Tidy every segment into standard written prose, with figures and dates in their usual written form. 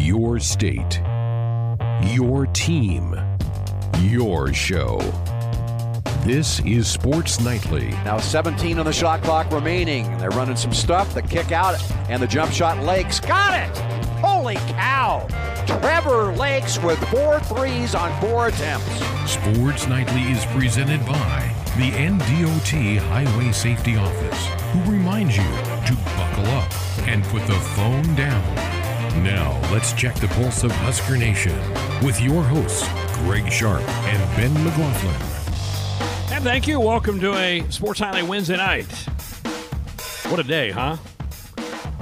Your state, your team, your show. This is Sports Nightly. Now 17 on the shot clock remaining. They're running some stuff. The kick out and the jump shot. Lakes got it. Holy cow. Trevor Lakes with 4 threes on 4 attempts. Sports Nightly is presented by the NDOT Highway Safety Office, who reminds you to buckle up and put the phone down. Now let's check the pulse of Husker Nation with your hosts, Greg Sharp and Ben McLaughlin. And thank you. Welcome to a Sports Nightly Wednesday night. What a day, huh?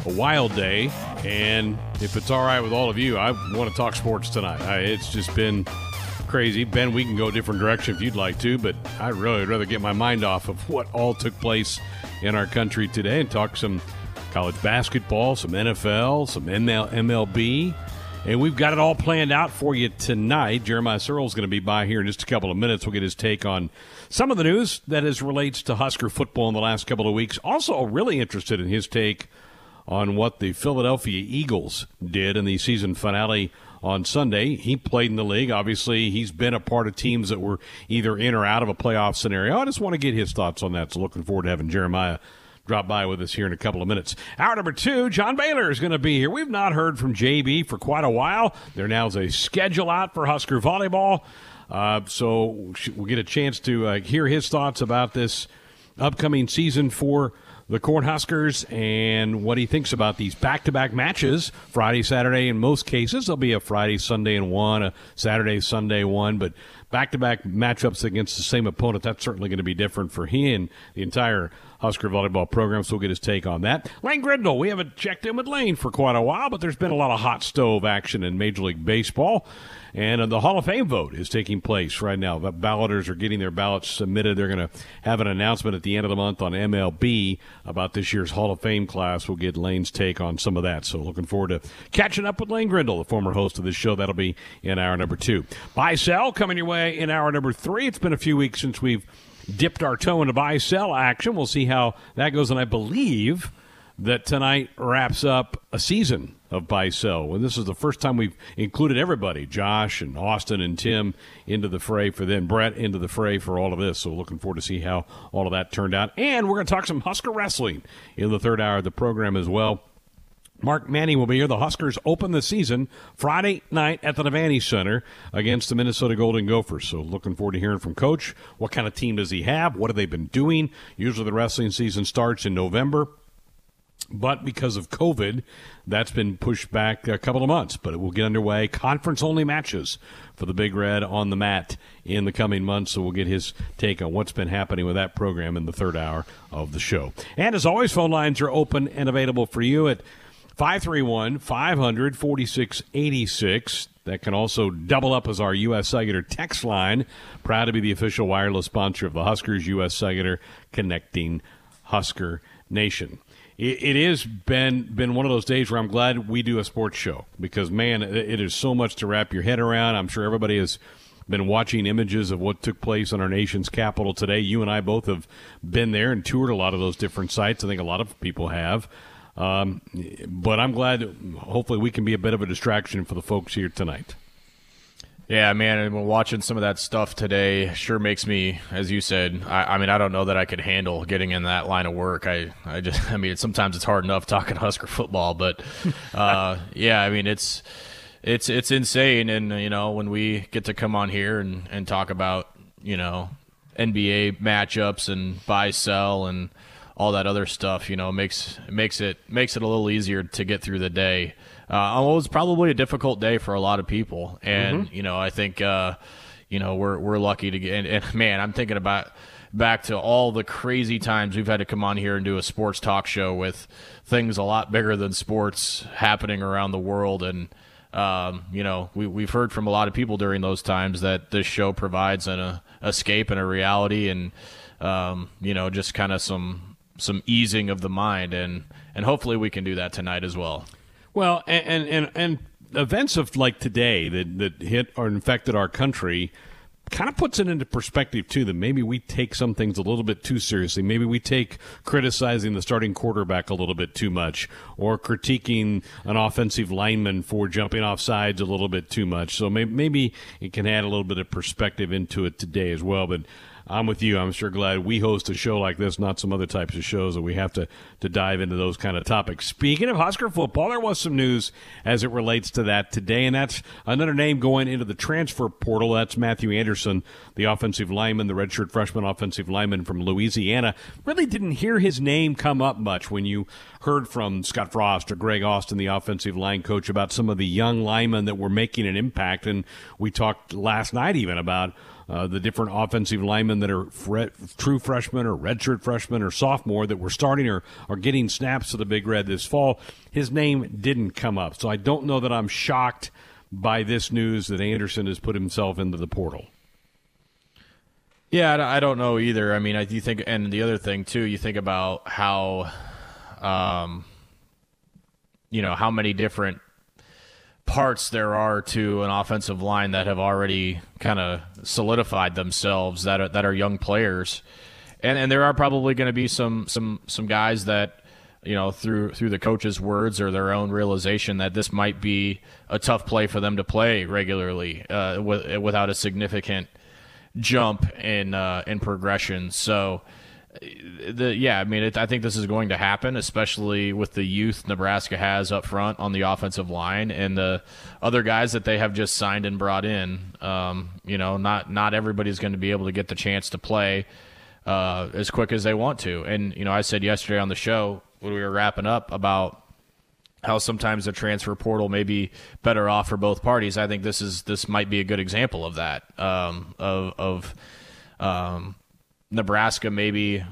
A wild day. And if it's all right with all of you, I want to talk sports tonight. It's just been crazy. Ben, we can go a different direction if you'd like to, but I really would rather get my mind off of what all took place in our country today and talk some college basketball, some NFL, some MLB. And we've got it all planned out for you tonight. Jeremiah Sirles is going to be by here in just a couple of minutes. We'll get his take on some of the news that is relates to Husker football in the last couple of weeks. Also really interested in his take on what the Philadelphia Eagles did in the season finale on Sunday. He played in the league. Obviously, he's been a part of teams that were either in or out of a playoff scenario. I just want to get his thoughts on that, so looking forward to having Jeremiah drop by with us here in a couple of minutes. Hour number 2, John Baylor is going to be here. We've not heard from JB for quite a while. There now is a schedule out for Husker volleyball, so we'll get a chance to hear his thoughts about this upcoming season for the Cornhuskers and what he thinks about these back-to-back matches, Friday, Saturday. In most cases, there'll be a Friday, Sunday, and one, a Saturday, Sunday, one. But back-to-back matchups against the same opponent, that's certainly going to be different for him and the entire Husker volleyball program, so we'll get his take on that. Lane Grindle, we haven't checked in with Lane for quite a while, but there's been a lot of hot stove action in Major League Baseball. And the Hall of Fame vote is taking place right now. The balloters are getting their ballots submitted. They're going to have an announcement at the end of the month on MLB about this year's Hall of Fame class. We'll get Lane's take on some of that. So looking forward to catching up with Lane Grindle, the former host of this show. That'll be in hour number 2. Buy Sell coming your way in hour number 3. It's been a few weeks since we've dipped our toe into buy sell action. We'll see how that goes, and I believe that tonight wraps up a season of buy sell. And this is the first time we've included everybody, Josh and Austin and Tim, into the fray for them, Brett into the fray for all of this. So looking forward to see how all of that turned out. And we're going to talk some Husker wrestling in the third hour of the program as well. Mark Manning will be here. The Huskers open the season Friday night at the Devaney Center against the Minnesota Golden Gophers. So looking forward to hearing from Coach. What kind of team does he have? What have they been doing? Usually the wrestling season starts in November, but because of COVID, that's been pushed back a couple of months. But it will get underway. Conference-only matches for the Big Red on the mat in the coming months. So we'll get his take on what's been happening with that program in the third hour of the show. And as always, phone lines are open and available for you at 531-500-4686. That can also double up as our U.S. Cellular text line. Proud to be the official wireless sponsor of the Huskers, U.S. Cellular, connecting Husker Nation. It has been one of those days where I'm glad we do a sports show because, man, it is so much to wrap your head around. I'm sure everybody has been watching images of what took place in our nation's capital today. You and I both have been there and toured a lot of those different sites. I think a lot of people have. But I'm glad that hopefully we can be a bit of a distraction for the folks here tonight. Yeah, man, and watching some of that stuff today sure makes me, as you said, I mean, I don't know that I could handle getting in that line of work. I mean, sometimes it's hard enough talking Husker football, but yeah, I mean, it's insane. And, you know, when we get to come on here and talk about, you know, NBA matchups and buy, sell, and all that other stuff, you know, makes it a little easier to get through the day. It was probably a difficult day for a lot of people, and you know, I think you know, we're lucky to get. And man, I'm thinking about back to all the crazy times we've had to come on here and do a sports talk show with things a lot bigger than sports happening around the world. And you know, we've heard from a lot of people during those times that this show provides an escape and a reality, and you know, just kind of some easing of the mind, and hopefully we can do that tonight as well. Well, and events of like today that hit or infected our country kind of puts it into perspective, too, that maybe we take some things a little bit too seriously. Maybe we take criticizing the starting quarterback a little bit too much, or critiquing an offensive lineman for jumping off sides a little bit too much. So maybe it can add a little bit of perspective into it today as well. But I'm with you. I'm sure glad we host a show like this, not some other types of shows that we have to dive into those kind of topics. Speaking of Husker football, there was some news as it relates to that today, and that's another name going into the transfer portal. That's Matthew Anderson, the offensive lineman, the redshirt freshman offensive lineman from Louisiana. Really didn't hear his name come up much when you heard from Scott Frost or Greg Austin, the offensive line coach, about some of the young linemen that were making an impact. And we talked last night even about the different offensive linemen that are true freshmen or redshirt freshmen or sophomore that were starting or are getting snaps to the Big Red this fall. His name didn't come up. So I don't know that I'm shocked by this news that Anderson has put himself into the portal. Yeah, I don't know either. I mean, I do think, and the other thing too, you think about how, you know, how many different parts there are to an offensive line that have already kind of solidified themselves that are young players, and there are probably going to be some guys that, you know, through the coach's words or their own realization that this might be a tough play for them to play regularly without a significant jump in progression. So I think this is going to happen, especially with the youth Nebraska has up front on the offensive line and the other guys that they have just signed and brought in. Not everybody's going to be able to get the chance to play as quick as they want to. And, you know, I said yesterday on the show when we were wrapping up about how sometimes the transfer portal may be better off for both parties. I think this might be a good example of that, Nebraska maybe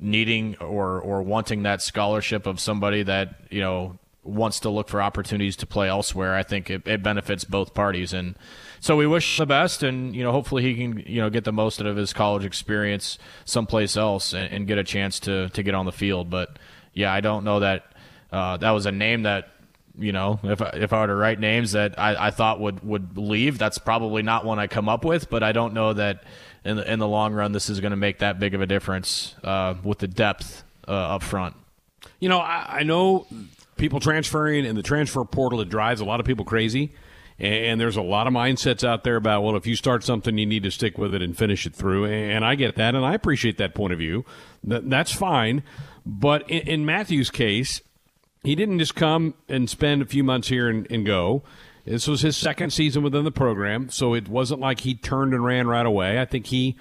needing or wanting that scholarship of somebody that, you know, wants to look for opportunities to play elsewhere. I think it benefits both parties. And so we wish the best, and, you know, hopefully he can, you know, get the most out of his college experience someplace else and get a chance to get on the field. But yeah, I don't know that that was a name that, you know, if I were to write names that I thought would leave, that's probably not one I come up with. But I don't know that in the long run this is going to make that big of a difference with the depth up front. You know, I know people transferring and the transfer portal, it drives a lot of people crazy. And there's a lot of mindsets out there about, well, if you start something, you need to stick with it and finish it through. And I get that, and I appreciate that point of view. That's fine. But in Matthew's case, he didn't just come and spend a few months here and go. This was his second season within the program, so it wasn't like he turned and ran right away. I think he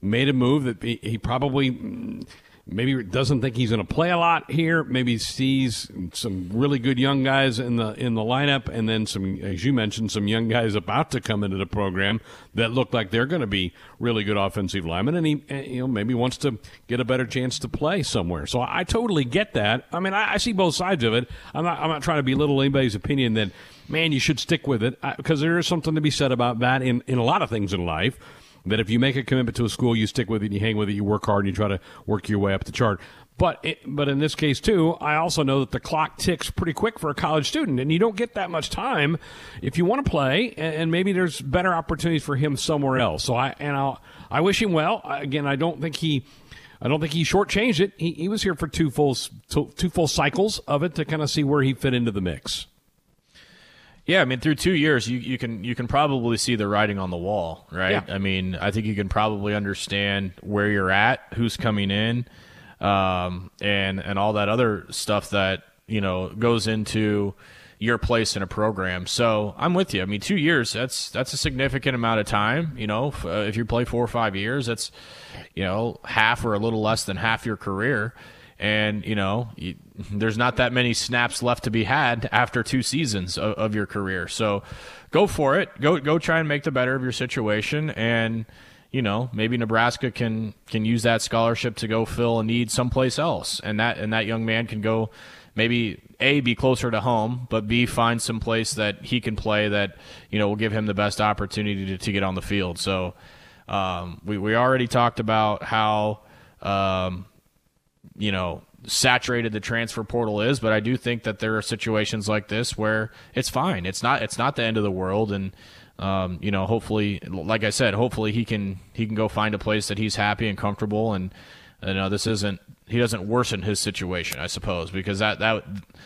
made a move that he probably maybe doesn't think he's going to play a lot here, maybe sees some really good young guys in the lineup, and then some, as you mentioned, some young guys about to come into the program that look like they're going to be really good offensive linemen, and he, you know, maybe wants to get a better chance to play somewhere. So I totally get that. I mean, I see both sides of it. I'm not trying to belittle anybody's opinion that, man, you should stick with it, because there is something to be said about that in a lot of things in life, that if you make a commitment to a school, you stick with it, you hang with it, you work hard, and you try to work your way up the chart. But in this case, too, I also know that the clock ticks pretty quick for a college student, and you don't get that much time if you want to play, and maybe there's better opportunities for him somewhere else. So I wish him well. Again, I don't think he shortchanged it. He was here for two full cycles of it to kind of see where he fit into the mix. Yeah, I mean, through 2 years, you can probably see the writing on the wall, right? Yeah. I mean, I think you can probably understand where you're at, who's coming in, and all that other stuff that, you know, goes into your place in a program. So I'm with you. I mean, 2 years, that's a significant amount of time. You know, if you play 4 or 5 years, that's, you know, half or a little less than half your career. And, you know, there's not that many snaps left to be had after 2 seasons of your career. So go for it. Go try and make the better of your situation. And, you know, maybe Nebraska can use that scholarship to go fill a need someplace else. And that young man can go maybe, A, be closer to home, but B, find some place that he can play that, you know, will give him the best opportunity to get on the field. So we already talked about how you know, saturated the transfer portal is, but I do think that there are situations like this where it's fine. It's not the end of the world. And Hopefully, like I said, hopefully he can go find a place that he's happy and comfortable, and he doesn't worsen his situation, I suppose, because that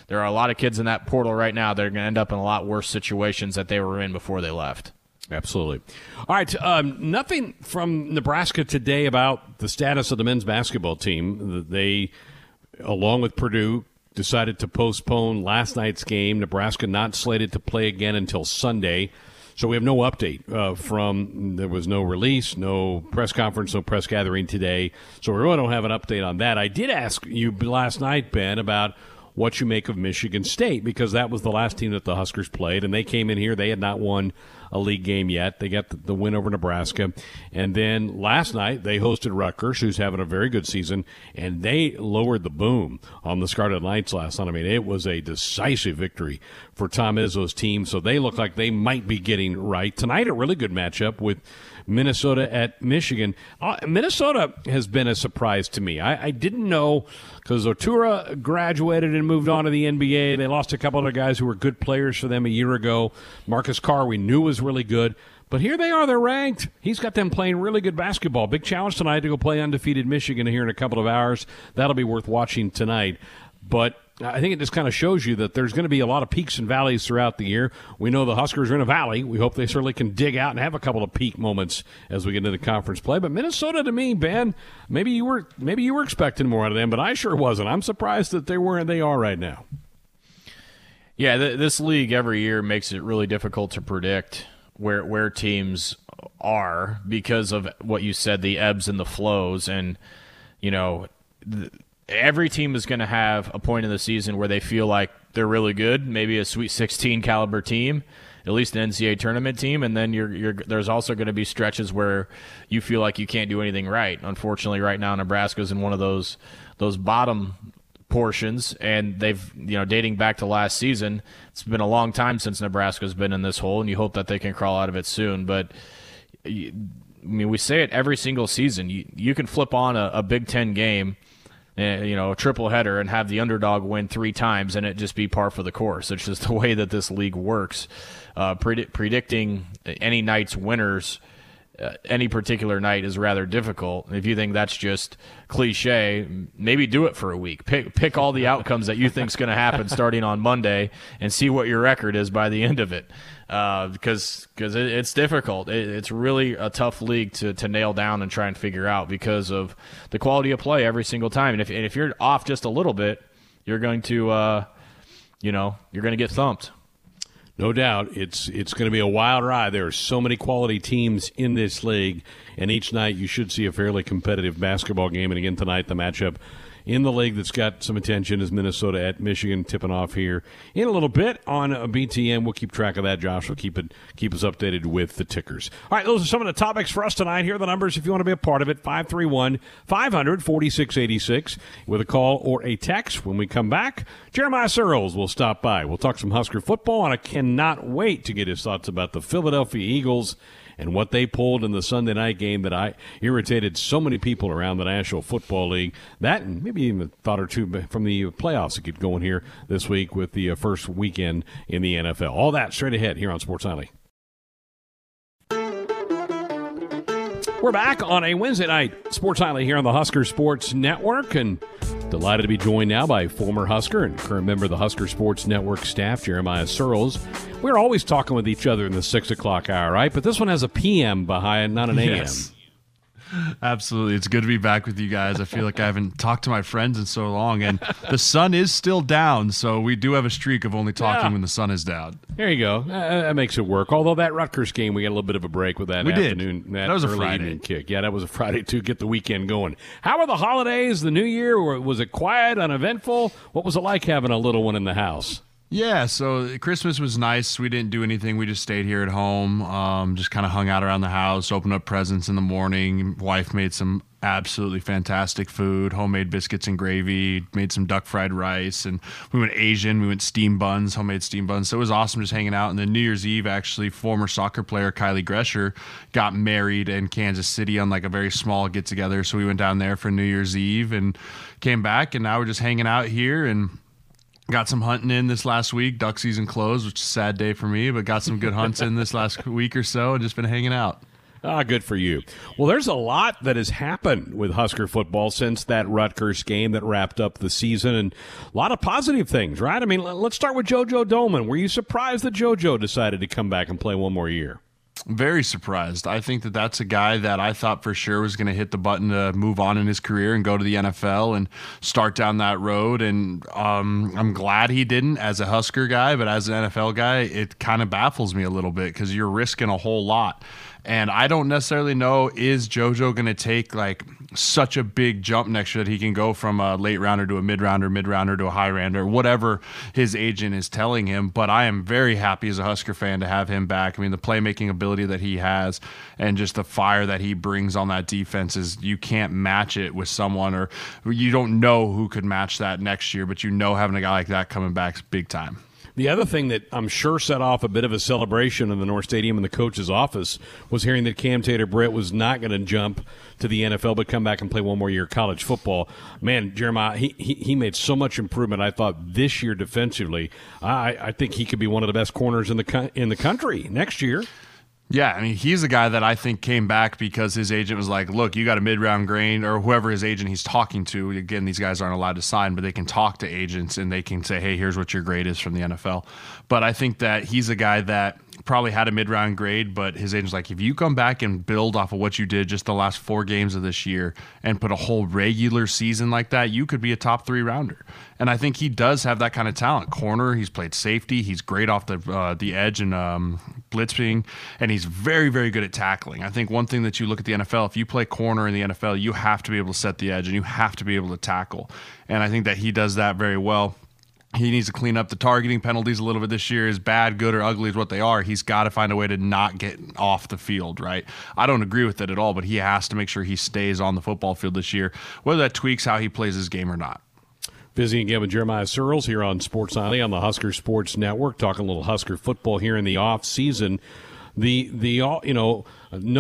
there are a lot of kids in that portal right now that are going to end up in a lot worse situations that they were in before they left. Absolutely. All right. Nothing from Nebraska today about the status of the men's basketball team. They, along with Purdue, decided to postpone last night's game. Nebraska not slated to play again until Sunday. So we have no update there was no release, no press conference, no press gathering today. So we really don't have an update on that. I did ask you last night, Ben, about what you make of Michigan State, because that was the last team that the Huskers played, and they came in here. They had not won a league game yet. They got the win over Nebraska. And then last night they hosted Rutgers, who's having a very good season, and they lowered the boom on the Scarlet Knights last night. I mean, it was a decisive victory for Tom Izzo's team, so they look like they might be getting right. Tonight, a really good matchup with Minnesota at Michigan. Minnesota has been a surprise to me. I didn't know, because Otura graduated and moved on to the NBA. They lost a couple other guys who were good players for them a year ago. Marcus Carr, we knew, was really good. But here they are. They're ranked. He's got them playing really good basketball. Big challenge tonight to go play undefeated Michigan here in a couple of hours. That'll be worth watching tonight. But I think it just kind of shows you that there's going to be a lot of peaks and valleys throughout the year. We know the Huskers are in a valley. We hope they certainly can dig out and have a couple of peak moments as we get into conference play. But Minnesota, to me, Ben, maybe you were expecting more out of them, but I sure wasn't. I'm surprised that they weren't. They are right now. Yeah, this league every year makes it really difficult to predict where teams are because of what you said, the ebbs and the flows, and every team is going to have a point in the season where they feel like they're really good, maybe a Sweet 16 caliber team, at least an NCAA tournament team, and then there's also going to be stretches where you feel like you can't do anything right. Unfortunately, right now Nebraska's in one of those bottom portions, and they've, dating back to last season, it's been a long time since Nebraska's been in this hole, and you hope that they can crawl out of it soon. But we say it every single season. You can flip on a Big Ten game, a triple header, and have the underdog win 3 times, and it just be par for the course. It's just the way that this league works. Predicting any night's winners, any particular night, is rather difficult. If you think that's just cliche, maybe do it for a week. Pick all the outcomes that you think is going to happen starting on Monday, and see what your record is by the end of it. Because it's difficult. It's really a tough league to nail down and try and figure out because of the quality of play every single time. And if you're off just a little bit, you're going to you're going to get thumped. No doubt. It's going to be a wild ride. There are so many quality teams in this league, and each night you should see a fairly competitive basketball game. And again tonight, the matchup in the league that's got some attention is Minnesota at Michigan, tipping off here in a little bit on BTN. We'll keep track of that, Josh. We'll keep us updated with the tickers. All right, those are some of the topics for us tonight. Here are the numbers if you want to be a part of it. 531-500-4686 with a call or a text. When we come back, Jeremiah Sirles will stop by. We'll talk some Husker football, and I cannot wait to get his thoughts about the Philadelphia Eagles and what they pulled in the Sunday night game that I irritated so many people around the National Football League. That, and maybe even a thought or two from the playoffs that get going here this week with the first weekend in the NFL. All that straight ahead here on Sports Nightly. We're back on a Wednesday night Sports Nightly here on the Husker Sports Network, and delighted to be joined now by former Husker and current member of the Husker Sports Network staff, Jeremiah Sirles. We're always talking with each other in the 6 o'clock hour, right? But this one has a PM behind, not an AM. Yes. Absolutely. It's good to be back with you guys. I feel like I haven't talked to my friends in so long, and the sun is still down, so we do have a streak of only talking when the sun is down. There you go. That makes it work. Although that Rutgers game, we got a little bit of a break with that afternoon. That was a Friday kick. Yeah, that was a Friday to get the weekend going. How were the holidays, the new year? Was it quiet, uneventful? What was it like having a little one in the house? Yeah, so Christmas was nice. We didn't do anything. We just stayed here at home, just kind of hung out around the house, opened up presents in the morning. Wife made some absolutely fantastic food, homemade biscuits and gravy, made some duck fried rice, and we went Asian, we went steam buns, homemade steam buns. So it was awesome just hanging out. And then New Year's Eve, actually, former soccer player Kylie Gresher got married in Kansas City on like a very small get together. So we went down there for New Year's Eve and came back, and now we're just hanging out here and Got some hunting in this last week. Duck season closed, which is a sad day for me, but got some good hunts in this last week or so and just been hanging out. Ah, good for you. Well, there's a lot that has happened with Husker football since that Rutgers game that wrapped up the season, and a lot of positive things, right? I mean, let's start with JoJo Doman. Were you surprised that JoJo decided to come back and play one more year? Very surprised. I think that that's a guy that I thought for sure was going to hit the button to move on in his career and go to the NFL and start down that road. And I'm glad he didn't as a Husker guy, but as an NFL guy, it kind of baffles me a little bit because you're risking a whole lot. And I don't necessarily know, is JoJo going to take like such a big jump next year that he can go from a late rounder to a mid rounder to a high rounder, whatever his agent is telling him. But I am very happy as a Husker fan to have him back. I mean, the playmaking ability that he has and just the fire that he brings on that defense is you can't match it with someone, or you don't know who could match that next year, but you know having a guy like that coming back is big time. The other thing that I'm sure set off a bit of a celebration in the North Stadium in the coach's office was hearing that Cam Taylor-Britt was not going to jump to the NFL but come back and play one more year of college football. Man, Jeremiah, he made so much improvement, I thought, this year defensively. I think he could be one of the best corners in the country next year. Yeah, I mean, he's a guy that I think came back because his agent was like, look, you got a mid-round grade, or whoever his agent he's talking to. Again, these guys aren't allowed to sign, but they can talk to agents and they can say, hey, here's what your grade is from the NFL. But I think that he's a guy that probably had a mid-round grade, but his agent's like, if you come back and build off of what you did just the last 4 games of this year and put a whole regular season like that, you could be a top 3 rounder. And I think he does have that kind of talent. Corner, he's played safety. He's great off the edge and blitzing, and he's very, very good at tackling. I think one thing that you look at the NFL, if you play corner in the NFL, you have to be able to set the edge and you have to be able to tackle. And I think that he does that very well. He needs to clean up the targeting penalties a little bit this year. Is bad, good, or ugly is what they are. He's got to find a way to not get off the field, right? I don't agree with it at all, but he has to make sure he stays on the football field this year, whether that tweaks how he plays his game or not. Visiting again with Jeremiah Sirles here on Sports Alley on the Husker Sports Network, talking a little Husker football here in the off season. No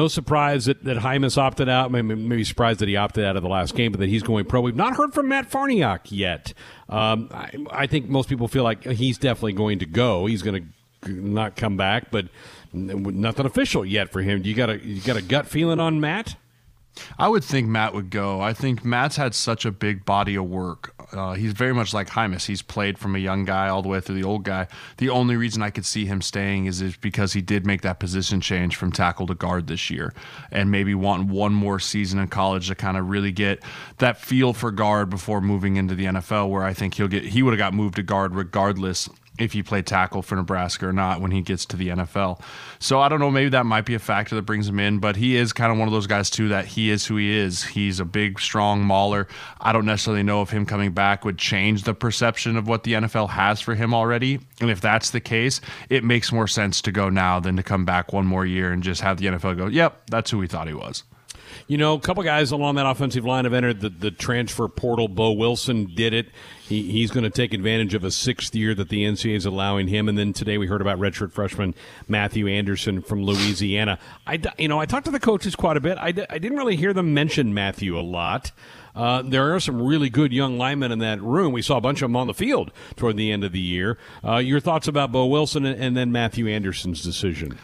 surprise that Hymas opted out. Maybe surprised that he opted out of the last game, but that he's going pro. We've not heard from Matt Farniok yet. I think most people feel like he's definitely going to go. He's going to not come back, but nothing official yet for him. You got a gut feeling on Matt? I would think Matt would go. I think Matt's had such a big body of work. He's very much like Hymas. He's played from a young guy all the way through the old guy. The only reason I could see him staying is because he did make that position change from tackle to guard this year, and maybe wanting one more season in college to kind of really get that feel for guard before moving into the NFL, where I think he would have got moved to guard regardless if he played tackle for Nebraska or not when he gets to the NFL. So I don't know, maybe that might be a factor that brings him in, but he is kind of one of those guys too that he is who he is. He's a big, strong mauler. I don't necessarily know if him coming back would change the perception of what the NFL has for him already. And if that's the case, it makes more sense to go now than to come back one more year and just have the NFL go, yep, that's who we thought he was. You know, a couple guys along that offensive line have entered the transfer portal. Bo Wilson did it. He's going to take advantage of a 6th year that the NCAA is allowing him. And then today we heard about redshirt freshman Matthew Anderson from Louisiana. I talked to the coaches quite a bit. I didn't really hear them mention Matthew a lot. There are some really good young linemen in that room. We saw a bunch of them on the field toward the end of the year. Your thoughts about Bo Wilson and then Matthew Anderson's decision?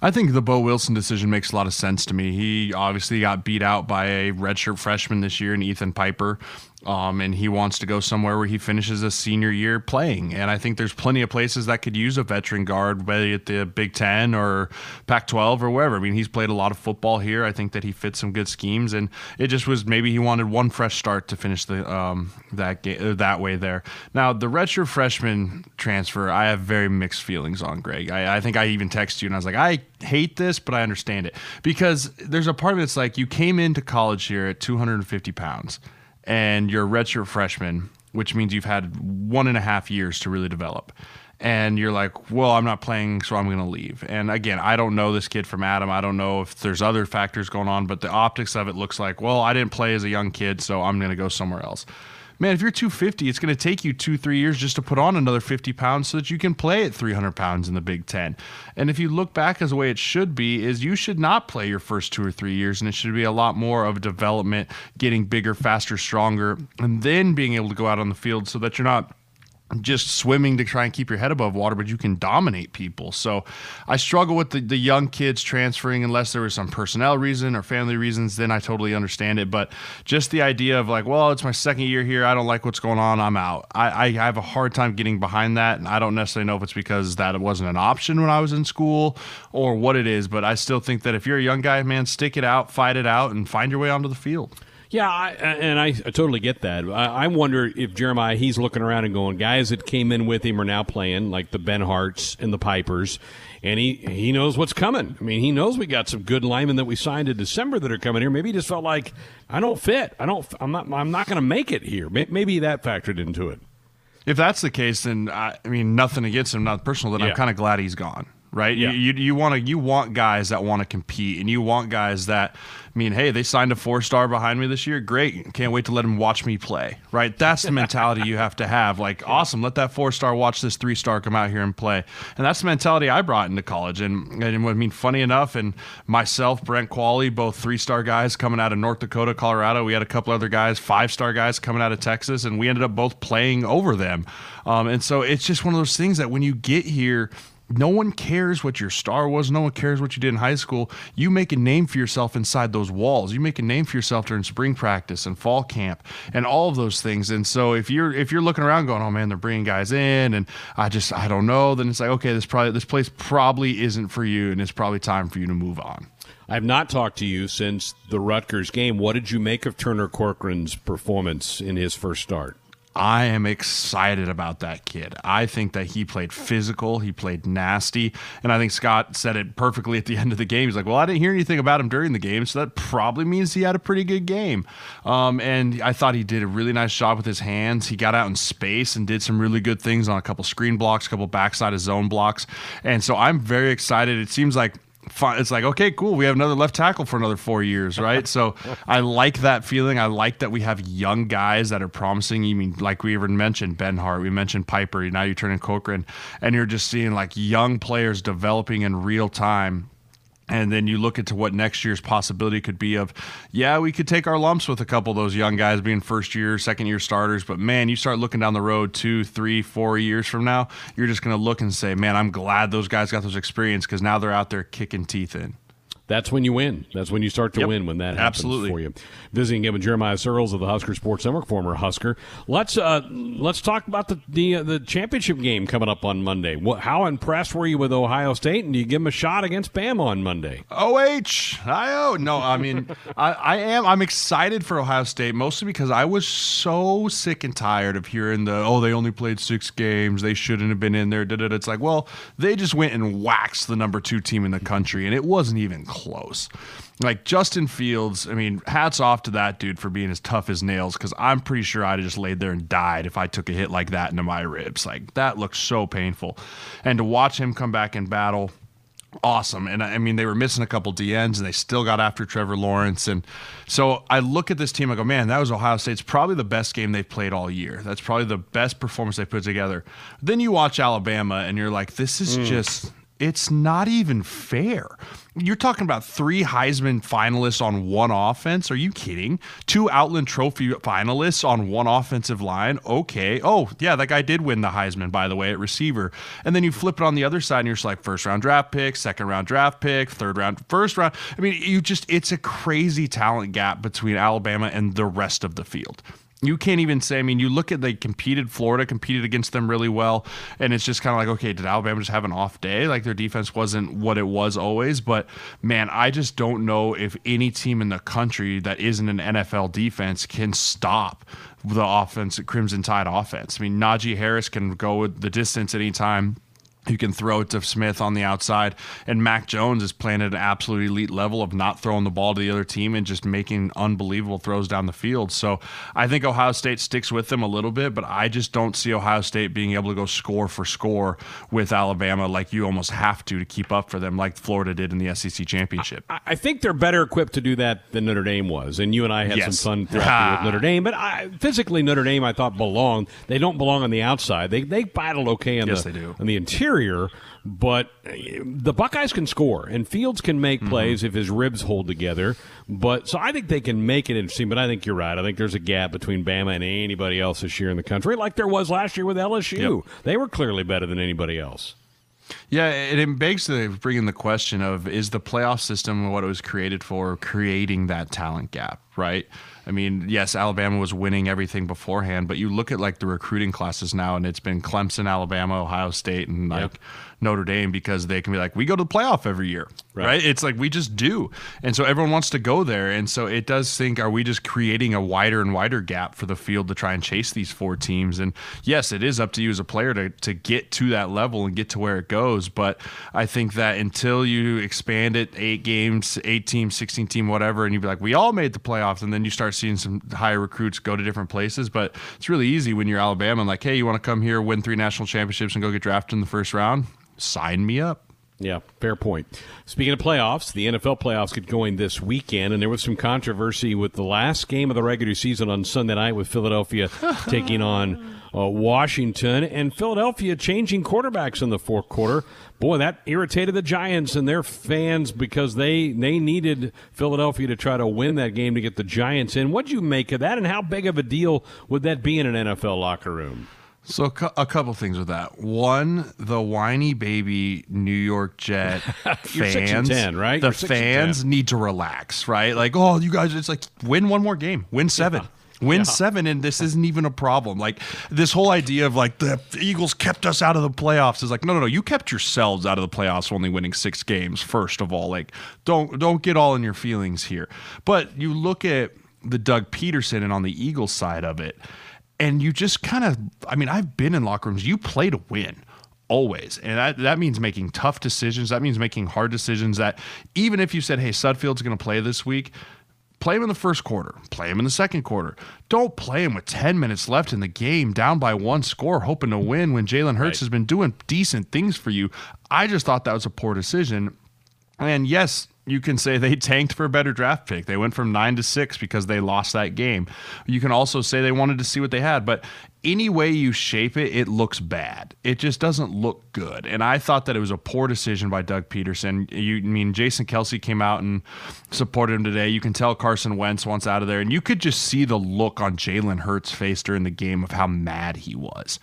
I think the Bo Wilson decision makes a lot of sense to me. He obviously got beat out by a redshirt freshman this year in Ethan Piper, and he wants to go somewhere where he finishes his senior year playing. And I think there's plenty of places that could use a veteran guard, whether at the Big Ten or Pac-12 or wherever. I mean, he's played a lot of football here. I think that he fits some good schemes, and it just was maybe he wanted one fresh start to finish the that way there. Now, the redshirt freshman transfer, I have very mixed feelings on, Greg. I think I even texted you, and I was like, I hate this, but I understand it. Because there's a part of it that's like, you came into college here at 250 pounds, and you're a redshirt freshman, which means you've had 1.5 years to really develop. And you're like, well, I'm not playing, so I'm going to leave. And again, I don't know this kid from Adam. I don't know if there's other factors going on, but the optics of it looks like, well, I didn't play as a young kid, so I'm going to go somewhere else. Man, if you're 250, it's going to take you 2-3 years just to put on another 50 pounds so that you can play at 300 pounds in the Big Ten. And if you look back as the way it should be, is you should not play your first 2 or 3 years, and it should be a lot more of development, getting bigger, faster, stronger, and then being able to go out on the field so that you're not just swimming to try and keep your head above water, but you can dominate people. So I struggle with the young kids transferring unless there was some personnel reason or family reasons, then I totally understand it. But just the idea of like, well, it's my second year here, I don't like what's going on, I'm out. I have a hard time getting behind that, and I don't necessarily know if it's because that wasn't an option when I was in school or what it is, but I still think that if you're a young guy, man, stick it out, fight it out, and find your way onto the field. Yeah, I totally get that. I wonder if Jeremiah, he's looking around and going, guys that came in with him are now playing, like the Ben Harts and the Pipers, and he knows what's coming. I mean, he knows we got some good linemen that we signed in December that are coming here. Maybe he just felt like, I don't fit. I'm not going to make it here. Maybe that factored into it. If that's the case, then I mean, nothing against him, not personal. Then yeah. I'm kind of glad he's gone. Right? Yeah. You want guys that want to compete, and you want guys that, I mean, hey, they signed a 4-star behind me this year. Great. Can't wait to let him watch me play. Right? That's the mentality you have to have. Like, awesome. Let that 4-star watch this 3-star come out here and play. And that's the mentality I brought into college. And I mean, funny enough, and myself, Brent Qualley, both 3-star guys coming out of North Dakota, Colorado. We had a couple other guys, 5-star guys coming out of Texas, and we ended up both playing over them. And so it's just one of those things that when you get here, no one cares what your star was. No one cares what you did in high school. You make a name for yourself inside those walls. You make a name for yourself during spring practice and fall camp and all of those things. And so if you're looking around going, oh man, they're bringing guys in and I don't know, then it's like, okay, this place probably isn't for you, and it's probably time for you to move on. I have not talked to you since the Rutgers game. What did you make of Turner Corcoran's performance in his first start? I am excited about that kid. I think that he played physical. He played nasty. And I think Scott said it perfectly at the end of the game. He's like, well, I didn't hear anything about him during the game, so that probably means he had a pretty good game. And I thought he did a really nice job with his hands. He got out in space and did some really good things on a couple screen blocks, a couple backside of zone blocks. And so I'm very excited. It seems like it's like, okay, cool, we have another left tackle for another 4 years, right? So I like that feeling. I like that we have young guys that are promising. I mean, like we even mentioned Ben Hart, we mentioned Piper, now you turn in Corcoran, and you're just seeing like young players developing in real time. And then you look into what next year's possibility could be of, yeah, we could take our lumps with a couple of those young guys being first-year, second-year starters, but, man, you start looking down the road 2, 3, 4 years from now, you're just going to look and say, man, I'm glad those guys got those experience because now they're out there kicking teeth in. That's when you win. That's when you start to win when that happens for you. Visiting again with Jeremiah Sirles of the Husker Sports Network, former Husker. Let's talk about the championship game coming up on Monday. How impressed were you with Ohio State, and do you give them a shot against Bama on Monday? O-H-I-O. No, I mean, I am. I'm excited for Ohio State, mostly because I was so sick and tired of hearing they only played 6 games. They shouldn't have been in there. Da-da-da. It's like, well, they just went and waxed the number 2 team in the country, and it wasn't even close. Like Justin Fields, I mean, hats off to that dude for being as tough as nails, because I'm pretty sure I'd have just laid there and died if I took a hit like that into my ribs. Like, that looked so painful. And to watch him come back and battle, awesome. And I mean, they were missing a couple DNs, and they still got after Trevor Lawrence. And so I look at this team, I go, man, that was Ohio State's probably the best game they've played all year. That's probably the best performance they put together. Then you watch Alabama, and you're like, this is just... it's not even fair. You're talking about 3 Heisman finalists on one offense. Are you kidding? 2 Outland Trophy finalists on one offensive line. Okay. Oh, yeah, that guy did win the Heisman, by the way, at receiver. And then you flip it on the other side, and you're just like, first-round draft pick, second-round draft pick, third-round, first-round. I mean, it's a crazy talent gap between Alabama and the rest of the field. You can't even say, I mean, you look at Florida competed against them really well, and it's just kind of like, okay, did Alabama just have an off day? Like, their defense wasn't what it was always, but, man, I just don't know if any team in the country that isn't an NFL defense can stop the offense, Crimson Tide offense. I mean, Najee Harris can go the distance at any time. You can throw it to Smith on the outside, and Mac Jones is playing at an absolute elite level of not throwing the ball to the other team and just making unbelievable throws down the field. So I think Ohio State sticks with them a little bit, but I just don't see Ohio State being able to go score for score with Alabama like you almost have to keep up for them, like Florida did in the SEC Championship. I think they're better equipped to do that than Notre Dame was, and you and I had some fun throughout with Notre Dame, but physically Notre Dame I thought belonged. They don't belong on the outside. They battle okay on the interior. superior, but the Buckeyes can score, and Fields can make plays if his ribs hold together. But so I think they can make it interesting, but I think you're right. I think there's a gap between Bama and anybody else this year in the country, like there was last year with LSU. Yep. They were clearly better than anybody else. Yeah, it begs to bring in the question of, is the playoff system what it was created for, creating that talent gap, right? I mean, yes, Alabama was winning everything beforehand, but you look at like the recruiting classes now, and it's been Clemson, Alabama, Ohio State, and like Notre Dame, because they can be like, we go to the playoff every year, right? It's like we just do. And so everyone wants to go there. And so it does think, are we just creating a wider and wider gap for the field to try and chase these four teams? And yes, it is up to you as a player to get to that level and get to where it goes. But I think that until you expand it 8 games, 8 team, 16 team, whatever, and you'd be like, we all made the playoffs, and then you start seeing some higher recruits go to different places. But it's really easy when you're Alabama and like, hey, you want to come here, win 3 national championships and go get drafted in the first round? Sign me up. Yeah, fair point. Speaking of playoffs, the NFL playoffs get going this weekend, and there was some controversy with the last game of the regular season on Sunday night with Philadelphia taking on Washington, and Philadelphia changing quarterbacks in the fourth quarter. Boy, that irritated the Giants and their fans, because they needed Philadelphia to try to win that game to get the Giants in. What'd you make of that, and how big of a deal would that be in an NFL locker room? So a couple things with that. One, the whiny baby New York Jet fans, You're 6-10, right? The fans need to relax, right? Like, oh, you guys, it's like, win one more game, win 7. Yeah. Win 7, and this isn't even a problem. Like, this whole idea of, like, the Eagles kept us out of the playoffs is like, no, you kept yourselves out of the playoffs only winning 6 games, first of all. Like, don't get all in your feelings here. But you look at the Doug Peterson and on the Eagles side of it, and you just kind of, I mean, I've been in locker rooms. You play to win always. And that means making tough decisions. That means making hard decisions that even if you said, hey, Sudfeld's going to play this week, play him in the first quarter, play him in the second quarter. Don't play him with 10 minutes left in the game, down by 1 score, hoping to win when Jalen Hurts has been doing decent things for you. I just thought that was a poor decision. And yes, you can say they tanked for a better draft pick. They went from 9 to 6 because they lost that game. You can also say they wanted to see what they had, but any way you shape it, it looks bad. It just doesn't look good. And I thought that it was a poor decision by Doug Peterson. Jason Kelsey came out and supported him today. You can tell Carson Wentz wants out of there, and you could just see the look on Jalen Hurts' face during the game of how mad he was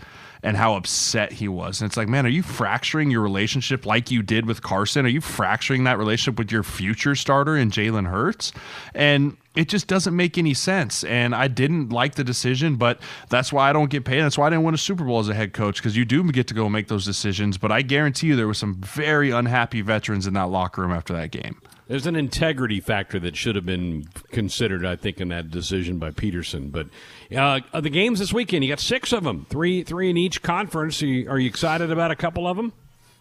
and how upset he was. And it's like, man, are you fracturing your relationship like you did with Carson? Are you fracturing that relationship with your future starter in Jalen Hurts? And it just doesn't make any sense. And I didn't like the decision, but that's why I don't get paid. That's why I didn't win a Super Bowl as a head coach, because you do get to go make those decisions. But I guarantee you there were some very unhappy veterans in that locker room after that game. There's an integrity factor that should have been considered, I think, in that decision by Peterson. But the games this weekend, you got 6 of them, three in each conference. Are you excited about a couple of them?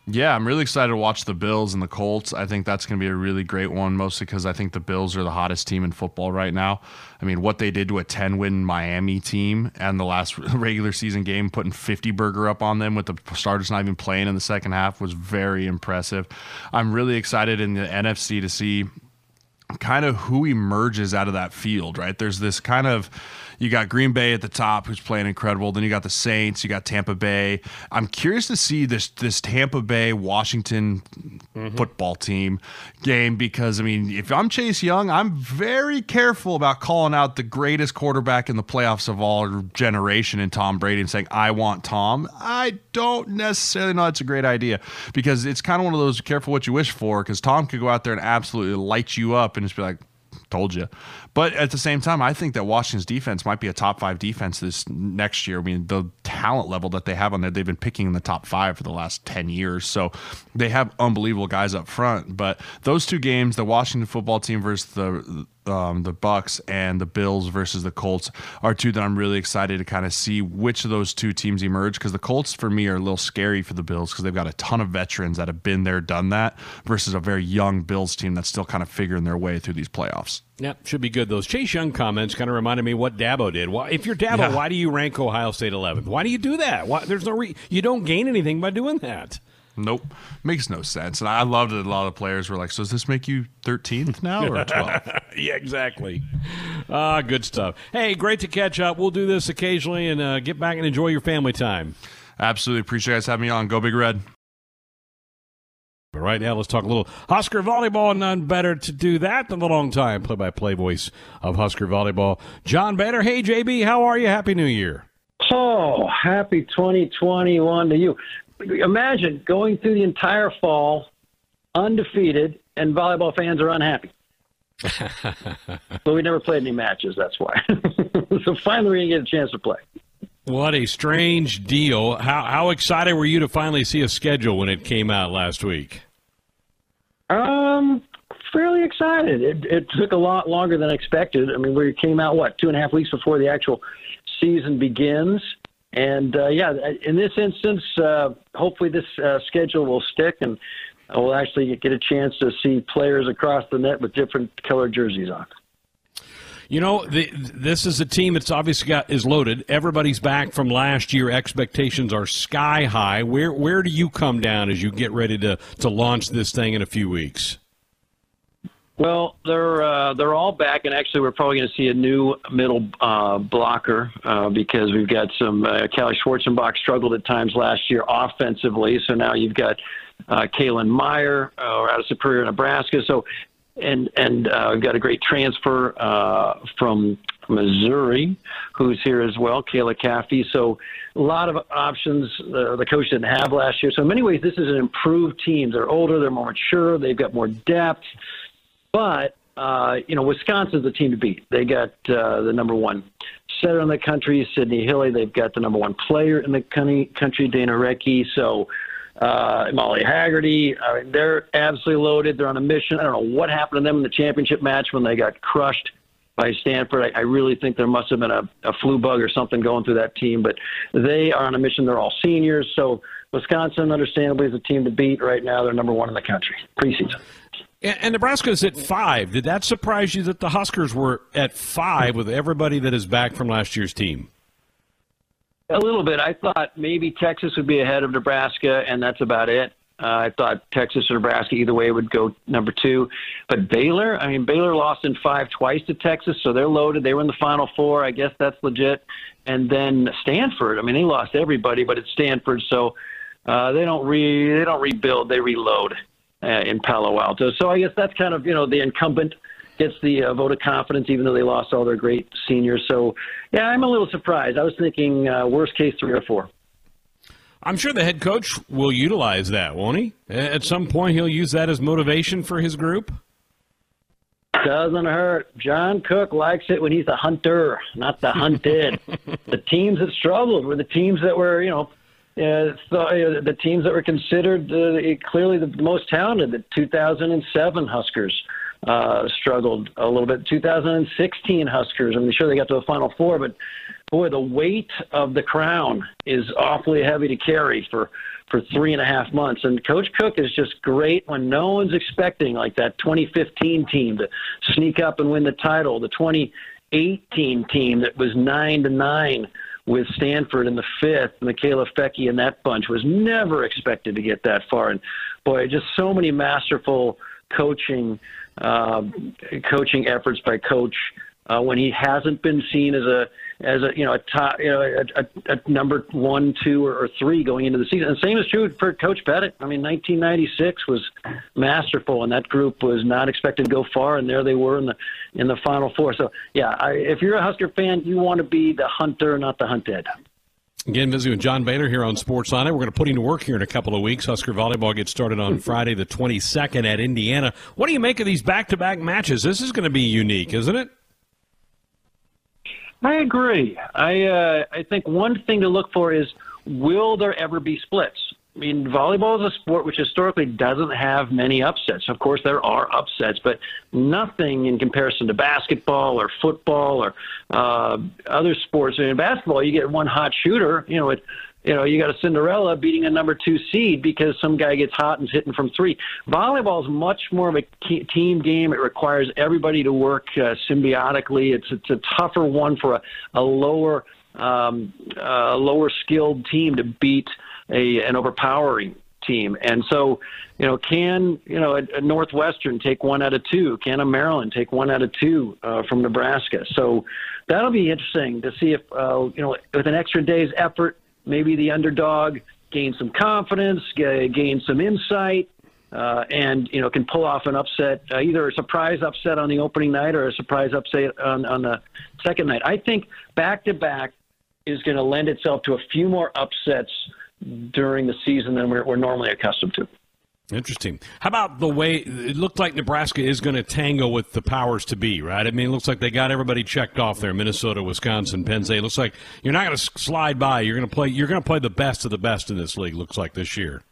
Yeah, I'm really excited to watch the Bills and the Colts. I think that's going to be a really great one, mostly because I think the Bills are the hottest team in football right now. I mean, what they did to a 10-win Miami team and the last regular season game, putting 50-burger up on them with the starters not even playing in the second half, was very impressive. I'm really excited in the NFC to see kind of who emerges out of that field, right? There's this kind of, you got Green Bay at the top, who's playing incredible. Then you got the Saints, you got Tampa Bay. I'm curious to see this Tampa Bay Washington football team game, because I mean, if I'm Chase Young, I'm very careful about calling out the greatest quarterback in the playoffs of all generation in Tom Brady and saying, I want Tom. I don't necessarily know that's a great idea, because it's kind of one of those careful what you wish for, because Tom could go out there and absolutely light you up and just be like, told you. But at the same time, I think that Washington's defense might be a top 5 defense this next year. I mean, the talent level that they have on there, they've been picking in the top 5 for the last 10 years. So they have unbelievable guys up front. But those 2 games, the Washington football team versus the Bucs and the Bills versus the Colts, are 2 that I'm really excited to kind of see which of those 2 teams emerge, because the Colts for me are a little scary for the Bills, because they've got a ton of veterans that have been there, done that, versus a very young Bills team that's still kind of figuring their way through these playoffs. Yeah, should be good. Those Chase Young comments kind of reminded me what Dabo did. Well, if you're Dabo, why do you rank Ohio State 11th? Why do you do that? You don't gain anything by doing that. Nope. Makes no sense. And I loved that a lot of players were like, so does this make you 13th now or 12th? Yeah, exactly. Good stuff. Hey, great to catch up. We'll do this occasionally and get back and enjoy your family time. Absolutely. Appreciate you guys having me on. Go Big Red. But right now, let's talk a little Husker volleyball. None better to do that than the longtime play-by-play voice of Husker volleyball, John Baylor. Hey, JB, how are you? Happy New Year. Oh, happy 2021 to you. Imagine going through the entire fall undefeated, and volleyball fans are unhappy. But we never played any matches, that's why. So finally we're going to get a chance to play. What a strange deal. How excited were you to finally see a schedule when it came out last week? Fairly excited. It took a lot longer than expected. I mean, we came out, 2.5 weeks before the actual season begins. And, in this instance, hopefully this schedule will stick and we'll actually get a chance to see players across the net with different colored jerseys on. You know, this is a team that's obviously is loaded. Everybody's back from last year. Expectations are sky high. Where do you come down as you get ready to launch this thing in a few weeks? Well, they're all back, and actually we're probably going to see a new middle blocker because we've got some Callie Schwarzenbach struggled at times last year offensively, so now you've got Kaylin Meyer out of Superior, Nebraska. So, and we've got a great transfer from Missouri who's here as well, Kayla Caffey. So a lot of options the coach didn't have last year. So in many ways, this is an improved team. They're older, they're more mature, they've got more depth. But, Wisconsin's the team to beat. They got the number one setter in the country, Sydney Hilly. They've got the number one player in the country, Dana Recchi. So Molly Haggerty, I mean, they're absolutely loaded. They're on a mission. I don't know what happened to them in the championship match when they got crushed by Stanford. I really think there must have been a flu bug or something going through that team. But they are on a mission. They're all seniors. So Wisconsin, understandably, is the team to beat right now. They're number one in the country preseason. And Nebraska's at 5. Did that surprise you that the Huskers were at 5 with everybody that is back from last year's team? A little bit. I thought maybe Texas would be ahead of Nebraska, and that's about it. I thought Texas or Nebraska either way would go number 2. But Baylor, Baylor lost in 5 twice to Texas, so they're loaded. They were in the Final Four. I guess that's legit. And then Stanford, they lost everybody, but it's Stanford, so they don't rebuild. They reload. In Palo Alto. So I guess that's kind of, the incumbent gets the vote of confidence, even though they lost all their great seniors. So, yeah, I'm a little surprised. I was thinking worst case 3 or 4. I'm sure the head coach will utilize that, won't he? At some point he'll use that as motivation for his group. Doesn't hurt. John Cook likes it when he's the hunter, not the hunted. The teams that struggled were the teams that were, the teams that were considered clearly the most talented. The 2007 Huskers struggled a little bit. 2016 Huskers, sure they got to the Final Four, but boy, the weight of the crown is awfully heavy to carry for 3.5 months. And Coach Cook is just great when no one's expecting, like that 2015 team to sneak up and win the title, the 2018 team that was 9-9. With Stanford in the 5th, Michaela Fecky and that bunch was never expected to get that far. And boy, just so many masterful coaching efforts by Coach when he hasn't been seen as a number 1, 2, or 3 going into the season. And same is true for Coach Pettit. 1996 was masterful, and that group was not expected to go far, and there they were in the Final Four. So, yeah, if you're a Husker fan, you want to be the hunter, not the hunted. Again, visiting with John Baylor here on Sports On It. We're going to put him to work here in a couple of weeks. Husker volleyball gets started on Friday the 22nd at Indiana. What do you make of these back-to-back matches? This is going to be unique, isn't it? I agree. I think one thing to look for is, will there ever be splits? Volleyball is a sport which historically doesn't have many upsets. Of course, there are upsets, but nothing in comparison to basketball or football or other sports. In basketball, you get one hot shooter. You got a Cinderella beating a number 2 seed because some guy gets hot and is hitting from 3. Volleyball is much more of a team game. It requires everybody to work symbiotically. It's a tougher one for a lower skilled team to beat an overpowering team. And so, can a Northwestern take 1 out of 2? Can a Maryland take 1 out of 2 from Nebraska? So that'll be interesting to see if with an extra day's effort. Maybe the underdog gains some confidence, gains some insight, and can pull off an upset, either a surprise upset on the opening night or a surprise upset on the second night. I think back-to-back is going to lend itself to a few more upsets during the season than we're normally accustomed to. Interesting. How about the way it looked like Nebraska is going to tango with the powers to be, right? I mean, it looks like they got everybody checked off there, Minnesota, Wisconsin, Penn State. It looks like you're not going to slide by. You're going to play the best of the best in this league, looks like, this year.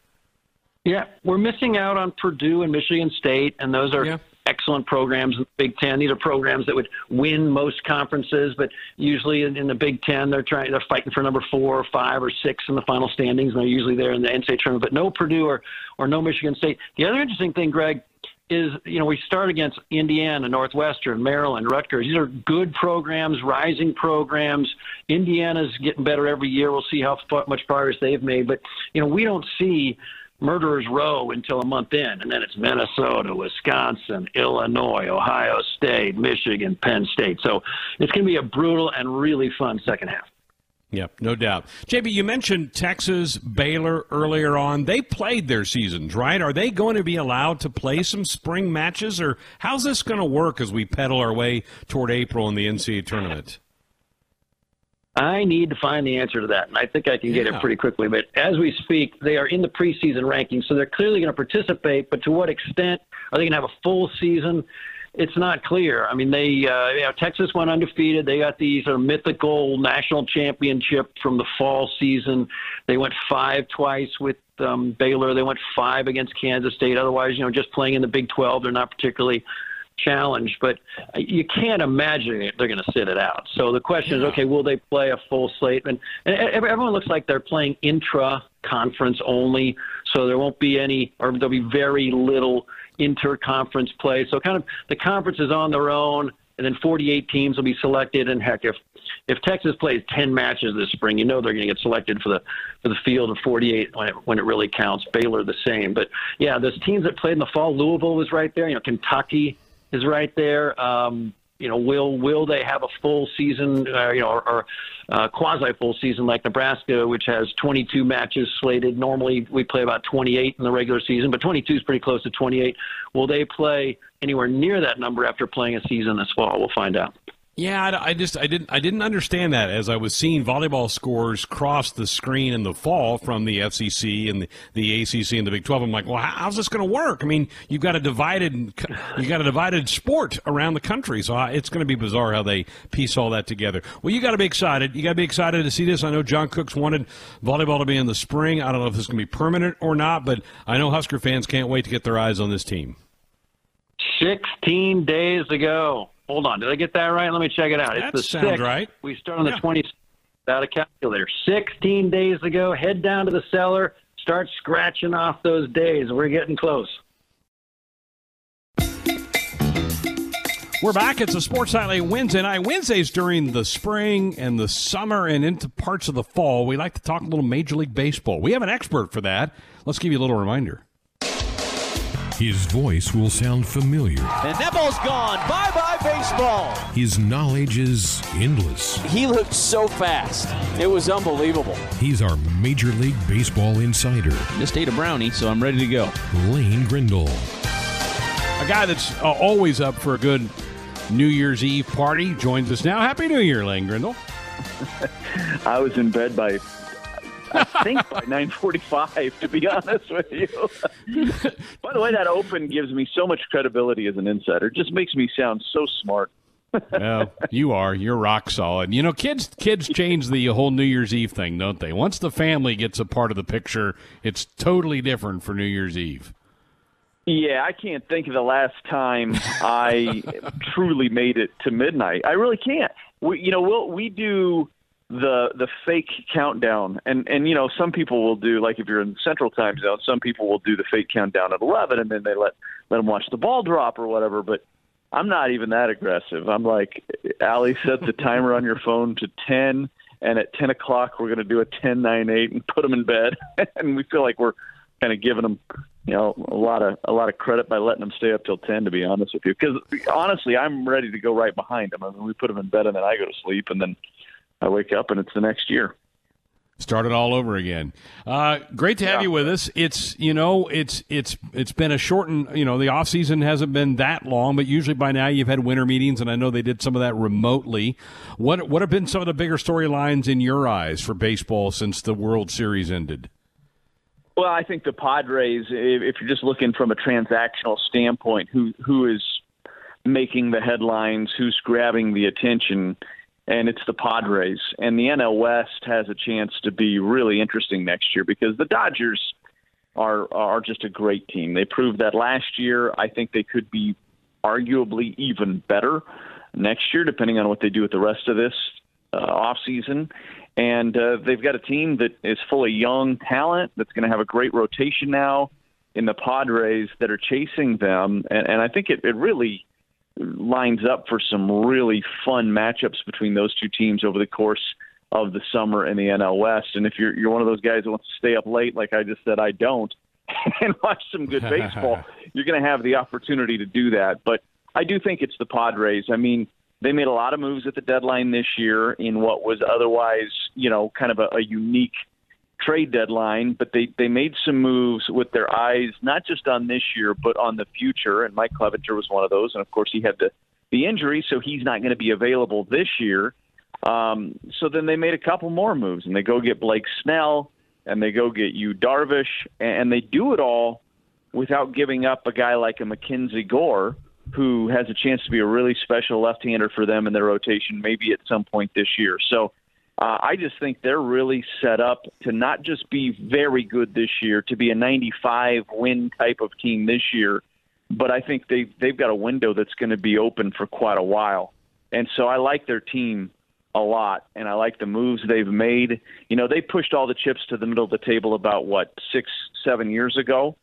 Yeah, we're missing out on Purdue and Michigan State, and those are excellent programs in the Big Ten. These are programs that would win most conferences, but usually in the Big Ten, they're fighting for number 4 or 5 or 6 in the final standings, and they're usually there in the NCAA tournament. But no Purdue or no Michigan State. The other interesting thing, Greg, is we start against Indiana, Northwestern, Maryland, Rutgers. These are good programs, rising programs. Indiana's getting better every year. We'll see how much progress they've made. But we don't see Murderers Row until a month in, and then it's Minnesota, Wisconsin, Illinois, Ohio State, Michigan, Penn State. So it's going to be a brutal and really fun second half. Yep, no doubt. JB, you mentioned Texas, Baylor earlier on. They played their seasons, right? Are they going to be allowed to play some spring matches, or how's this going to work as we pedal our way toward April in the NCAA tournament? I need to find the answer to that, and I think I can get it pretty quickly. But as we speak, they are in the preseason rankings, so they're clearly going to participate. But to what extent are they going to have a full season? It's not clear. I mean, they Texas went undefeated. They got the sort of mythical national championship from the fall season. They went 5 twice with Baylor. They went 5 against Kansas State. Otherwise, just playing in the Big 12, they're not particularly challenge, but you can't imagine they're going to sit it out. So the question is, okay, will they play a full slate? And everyone looks like they're playing intra-conference only, so there won't be any, or there'll be very little inter-conference play. So kind of the conference is on their own, and then 48 teams will be selected. And heck, if Texas plays 10 matches this spring, they're going to get selected for the field of 48 when it really counts. Baylor the same. But yeah, those teams that played in the fall, Louisville was right there. Kentucky is right there. Will they have a full season, or quasi full season like Nebraska, which has 22 matches slated? Normally we play about 28 in the regular season, but 22 is pretty close to 28. Will they play anywhere near that number after playing a season this fall? We'll find out. Yeah, I didn't understand that as I was seeing volleyball scores cross the screen in the fall from the FCC and the ACC and the Big 12. I'm like, well, how's this going to work? I mean, you've got a divided sport around the country, so it's going to be bizarre how they piece all that together. Well, you got to be excited. You got to be excited to see this. I know John Cooks wanted volleyball to be in the spring. I don't know if this is going to be permanent or not, but I know Husker fans can't wait to get their eyes on this team. 16 days ago. Hold on, did I get that right? Let me check it out. That it's the sounds 6th. Right. We start on the 20th without a calculator. 16 days ago, head down to the cellar, start scratching off those days. We're getting close. We're back. It's a Sports Highlight Wednesday night. Wednesdays during the spring and the summer and into parts of the fall, we like to talk a little Major League Baseball. We have an expert for that. Let's give you a little reminder. His voice will sound familiar. And Neville's gone. Bye-bye, baseball. His knowledge is endless. He looked so fast. It was unbelievable. He's our Major League Baseball insider. Just ate a brownie, so I'm ready to go. Lane Grindle. A guy that's always up for a good New Year's Eve party joins us now. Happy New Year, Lane Grindle. I was in bed by... I think by 9:45, to be honest with you. By the way, that open gives me so much credibility as an insider. It just makes me sound so smart. Well, you are. You're rock solid. Kids change the whole New Year's Eve thing, don't they? Once the family gets a part of the picture, it's totally different for New Year's Eve. Yeah, I can't think of the last time I truly made it to midnight. I really can't. We do... the fake countdown, and some people will do, like if you're in Central Time Zone, some people will do the fake countdown at 11, and then they let them watch the ball drop or whatever. But I'm not even that aggressive. I'm like, Allie, set the timer on your phone to 10, and at 10 o'clock we're going to do a 10, 9, 8 and put them in bed. And we feel like we're kind of giving them a lot of credit by letting them stay up till 10, to be honest with you, because honestly I'm ready to go right behind them. I mean, we put them in bed and then I go to sleep, and then I wake up and it's the next year. Start it all over again. Great to have you with us. It's been a shortened, the off season hasn't been that long, but usually by now you've had winter meetings, and I know they did some of that remotely. What have been some of the bigger storylines in your eyes for baseball since the World Series ended? Well, I think the Padres, if you're just looking from a transactional standpoint, who is making the headlines, who's grabbing the attention, and it's the Padres. And the NL West has a chance to be really interesting next year because the Dodgers are just a great team. They proved that last year. I think they could be arguably even better next year, depending on what they do with the rest of this offseason. And they've got a team that is full of young talent that's going to have a great rotation now in the Padres that are chasing them. And I think it really lines up for some really fun matchups between those two teams over the course of the summer in the NL West. And if you're one of those guys that wants to stay up late, like I just said, I don't, and watch some good baseball, you're going to have the opportunity to do that. But I do think it's the Padres. I mean, they made a lot of moves at the deadline this year in what was otherwise, kind of a unique trade deadline, but they made some moves with their eyes not just on this year but on the future, and Mike Clevenger was one of those, and of course he had the injury, so he's not going to be available this year. So then they made a couple more moves, and they go get Blake Snell, and they go get Yu Darvish, and they do it all without giving up a guy like a Mackenzie Gore, who has a chance to be a really special left-hander for them in their rotation maybe at some point this year. So I just think they're really set up to not just be very good this year, to be a 95-win type of team this year, but I think they've got a window that's going to be open for quite a while. And so I like their team a lot, and I like the moves they've made. They pushed all the chips to the middle of the table about, 6-7 years ago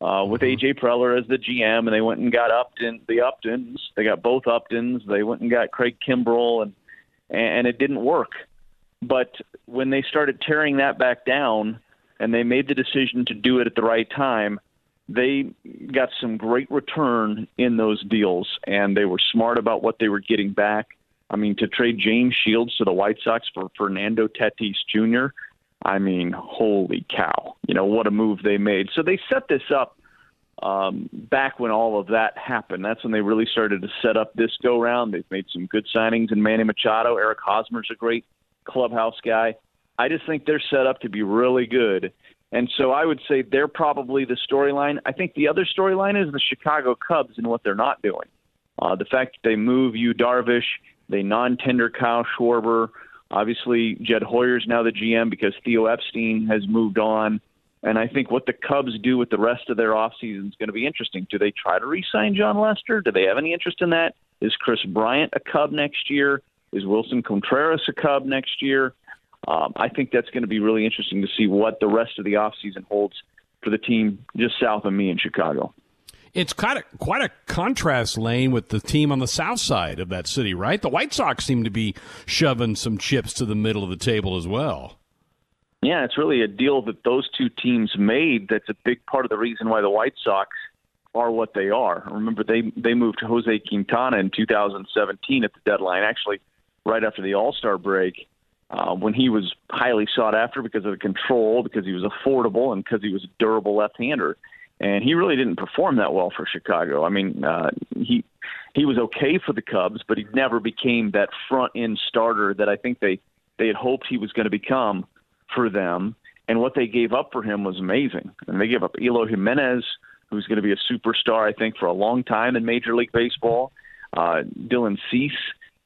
with A.J. Preller as the GM, and they went and got the Uptons. They got both Uptons. They went and got Craig Kimbrell, and it didn't work. But when they started tearing that back down and they made the decision to do it at the right time, they got some great return in those deals, and they were smart about what they were getting back. I mean, to trade James Shields to the White Sox for Fernando Tatis Jr., I mean, holy cow, what a move they made. So they set this up back when all of that happened. That's when they really started to set up this go-round. They've made some good signings in Manny Machado. Eric Hosmer's a great clubhouse guy. I just think they're set up to be really good. And so I would say they're probably the storyline. I think the other storyline is the Chicago Cubs and what they're not doing. The fact that they move Yu Darvish, they non-tender Kyle Schwarber. Obviously, Jed Hoyer's now the GM because Theo Epstein has moved on. And I think what the Cubs do with the rest of their offseason is going to be interesting. Do they try to re-sign John Lester? Do they have any interest in that? Is Chris Bryant a Cub next year? Is Wilson Contreras a Cub next year? I think that's going to be really interesting to see what the rest of the offseason holds for the team just south of me in Chicago. It's quite a contrast, Lane, with the team on the south side of that city, right? The White Sox seem to be shoving some chips to the middle of the table as well. Yeah, it's really a deal that those two teams made that's a big part of the reason why the White Sox are what they are. Remember, they moved to Jose Quintana in 2017 at the deadline, actually right after the All-Star break, when he was highly sought after because of the control, because he was affordable, and because he was a durable left-hander. And he really didn't perform that well for Chicago. I mean, he was okay for the Cubs, but he never became that front-end starter that I think they had hoped he was going to become for them. And what they gave up for him was amazing. And they gave up Eloy Jimenez, who's going to be a superstar, I think, for a long time in Major League Baseball. Dylan Cease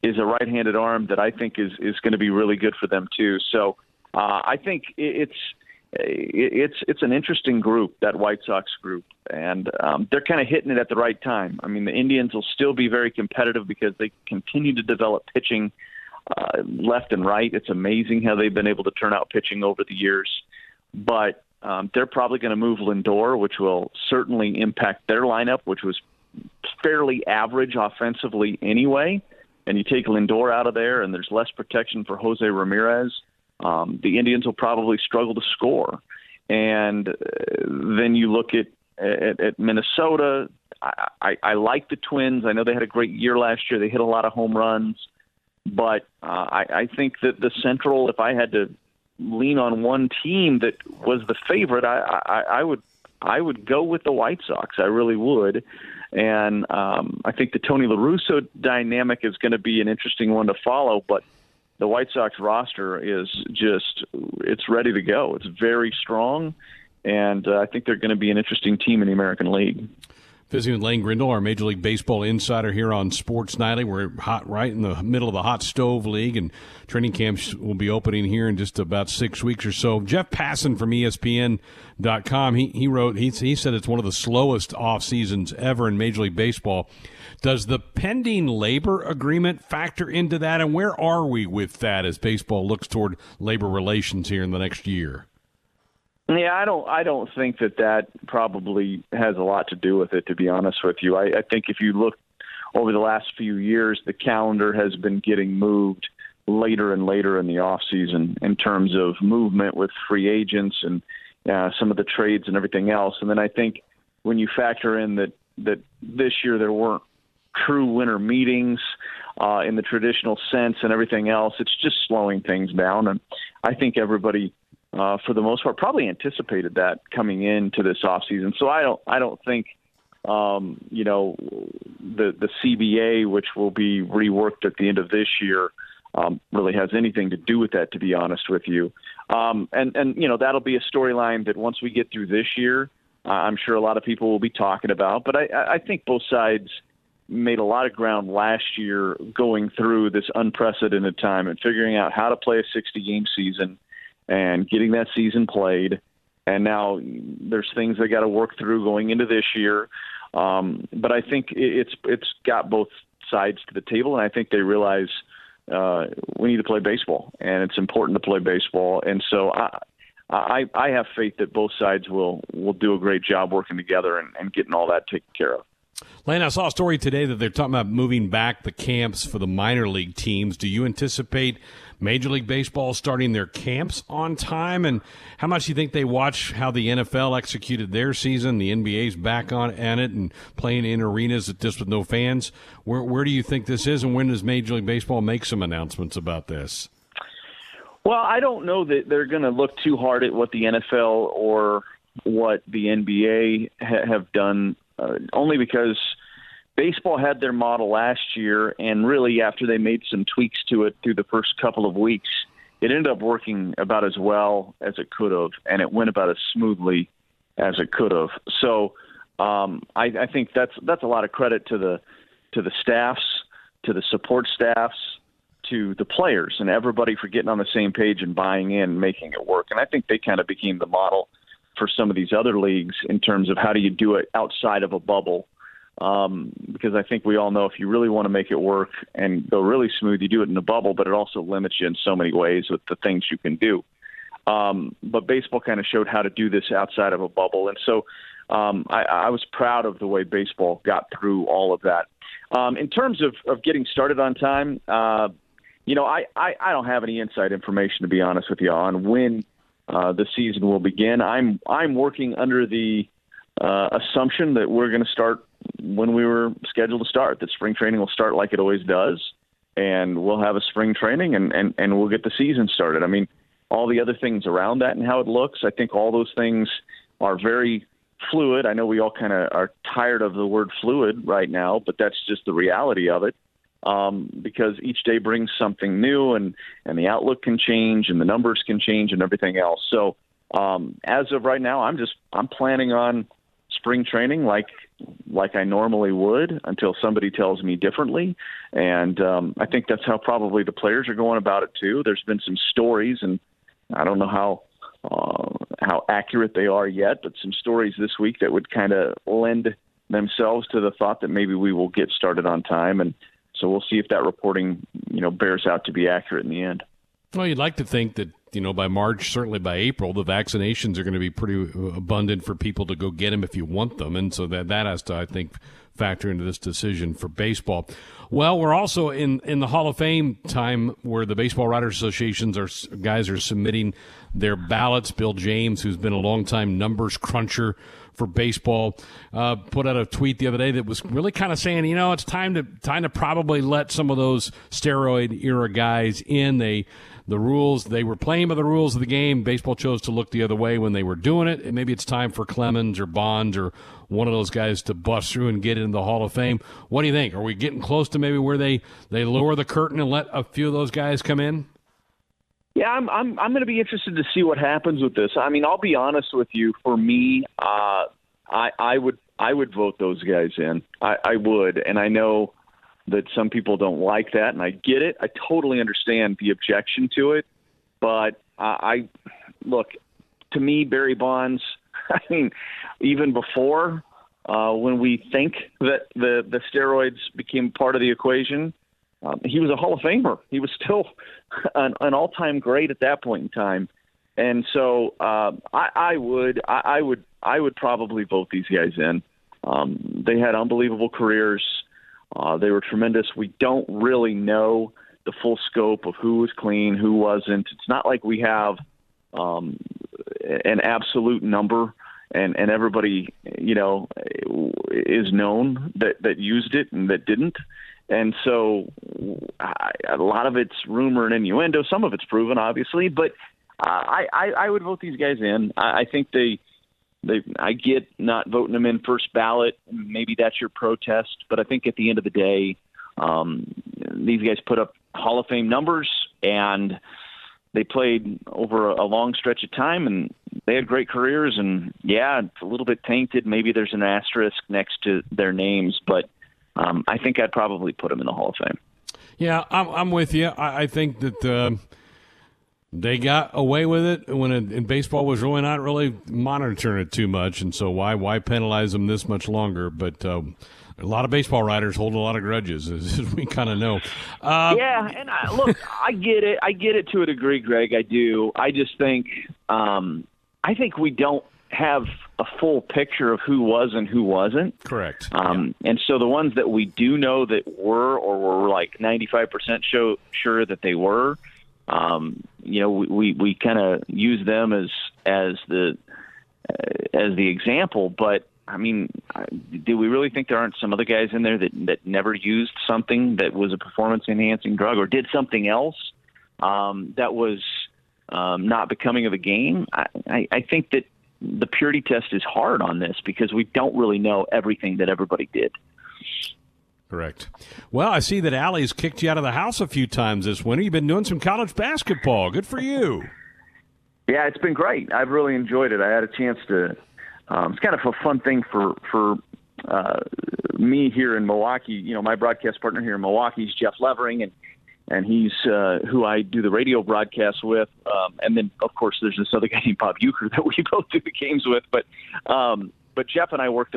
is a right-handed arm that I think is going to be really good for them too. So I think it's an interesting group, that White Sox group, and they're kind of hitting it at the right time. I mean, the Indians will still be very competitive because they continue to develop pitching left and right. It's amazing how they've been able to turn out pitching over the years. But they're probably going to move Lindor, which will certainly impact their lineup, which was fairly average offensively anyway. And you take Lindor out of there, and there's less protection for Jose Ramirez. The Indians will probably struggle to score. And then you look at Minnesota. I like the Twins. I know they had a great year last year. They hit a lot of home runs. But I think that the Central, if I had to lean on one team that was the favorite, I would go with the White Sox. I really would. And I think the Tony La Russa dynamic is going to be an interesting one to follow, but the White Sox roster is just, it's ready to go. It's very strong, and I think they're going to be an interesting team in the American League. Visiting with Lane Grindle, our Major League Baseball insider here on Sports Nightly. We're hot right in the middle of the Hot Stove League, and training camps will be opening here in just about 6 weeks or so. Jeff Passan from ESPN.com, he said it's one of the slowest off seasons ever in Major League Baseball. Does the pending labor agreement factor into that, and where are we with that as baseball looks toward labor relations here in the next year? Yeah, I don't think that probably has a lot to do with it, to be honest with you. I think if you look over the last few years, the calendar has been getting moved later and later in the off season in terms of movement with free agents and some of the trades and everything else. And then I think when you factor in that this year there weren't true winter meetings in the traditional sense and everything else, it's just slowing things down. And I think everybody, for the most part, probably anticipated that coming into this offseason. So I don't think, the CBA, which will be reworked at the end of this year, really has anything to do with that, to be honest with you. And that'll be a storyline that once we get through this year, I'm sure a lot of people will be talking about. But I think both sides made a lot of ground last year going through this unprecedented time and figuring out how to play a 60-game season and getting that season played. And now there's things they got to work through going into this year. But I think it's got both sides to the table, and I think they realize we need to play baseball, and it's important to play baseball. And so I have faith that both sides will do a great job working together and getting all that taken care of. Lane, I saw a story today that they're talking about moving back the camps for the minor league teams. Do you anticipate Major League Baseball starting their camps on time? And how much do you think they watch how the NFL executed their season? The NBA's back on at it and playing in arenas just with no fans. Where do you think this is, and when does Major League Baseball make some announcements about this? Well, I don't know that they're going to look too hard at what the NFL or what the NBA have done, only because baseball had their model last year, and really after they made some tweaks to it through the first couple of weeks, it ended up working about as well as it could have, and it went about as smoothly as it could have. So I think that's a lot of credit to the staffs, to the support staffs, to the players, and everybody for getting on the same page and buying in and making it work. And I think they kind of became the model for some of these other leagues in terms of how do you do it outside of a bubble, because I think we all know if you really want to make it work and go really smooth, you do it in a bubble, but it also limits you in so many ways with the things you can do. But baseball kind of showed how to do this outside of a bubble. And so I was proud of the way baseball got through all of that. In terms of getting started on time, I don't have any inside information, to be honest with you, on when the season will begin. I'm working under the assumption that we're going to start when we were scheduled to start, that spring training will start like it always does, and we'll have a spring training and we'll get the season started. I mean, all the other things around that and how it looks, I think all those things are very fluid. I know we all kind of are tired of the word fluid right now, but that's just the reality of it. Because each day brings something new, and the outlook can change, and the numbers can change, and everything else. So as of right now, I'm planning on spring training like I normally would until somebody tells me differently. And I think that's how probably the players are going about it too. There's been some stories, and I don't know how accurate they are yet, but some stories this week that would kind of lend themselves to the thought that maybe we will get started on time. And so we'll see if that reporting, bears out to be accurate in the end. Well, you'd like to think that, by March, certainly by April, the vaccinations are going to be pretty abundant for people to go get them if you want them. And so that has to, I think, factor into this decision for baseball. Well, we're also in the Hall of Fame time where the Baseball Writers Associations guys are submitting their ballots. Bill James, who's been a longtime numbers cruncher for baseball, put out a tweet the other day that was really kind of saying, it's time to probably let some of those steroid era guys in. The rules they were playing game of the rules of the game. Baseball chose to look the other way when they were doing it. And maybe it's time for Clemens or Bonds or one of those guys to bust through and get into the Hall of Fame. What do you think? Are we getting close to maybe where they lower the curtain and let a few of those guys come in? Yeah, I'm going to be interested to see what happens with this. I mean, I'll be honest with you. For me, I would vote those guys in. I would, and I know that some people don't like that, and I get it. I totally understand the objection to it, but look, to me, Barry Bonds, I mean, even before when we think that the steroids became part of the equation, he was a Hall of Famer. He was still an all-time great at that point in time. And so I would probably vote these guys in. They had unbelievable careers. They were tremendous. We don't really know the full scope of who was clean, who wasn't. It's not like we have an absolute number and everybody, you know, is known that used it and that didn't. And so a lot of it's rumor and innuendo. Some of it's proven, obviously, but I would vote these guys in. I think I get not voting them in first ballot. Maybe that's your protest, but I think at the end of the day, these guys put up Hall of Fame numbers, and they played over a long stretch of time, and they had great careers. And yeah, it's a little bit tainted. Maybe there's an asterisk next to their names, but I think I'd probably put them in the Hall of Fame. Yeah, I'm with you. I think that they got away with it when in baseball was really not really monitoring it too much, and so why penalize them this much longer? But a lot of baseball writers hold a lot of grudges, as we kind of know. Yeah, and look, I get it. I get it to a degree, Greg. I do. I just think I think we don't have a full picture of who was and who wasn't. Correct. Yeah. And so the ones that we do know that were or were like 95% sure that they were, you know, we kind of use them as the example, but I mean, do we really think there aren't some other guys in there that never used something that was a performance enhancing drug or did something else that was not becoming of a game? I think that the purity test is hard on this because we don't really know everything that everybody did. Correct. Well, I see that Allie's kicked you out of the house a few times this winter. You've been doing some college basketball. Good for you. Yeah, it's been great. I've really enjoyed it. I had a chance to it's kind of a fun thing for me here in Milwaukee. You know, my broadcast partner here in Milwaukee is Jeff Levering, and he's who I do the radio broadcast with. And then, of course, there's this other guy named Bob Uecker that we both do the games with. But Jeff and I work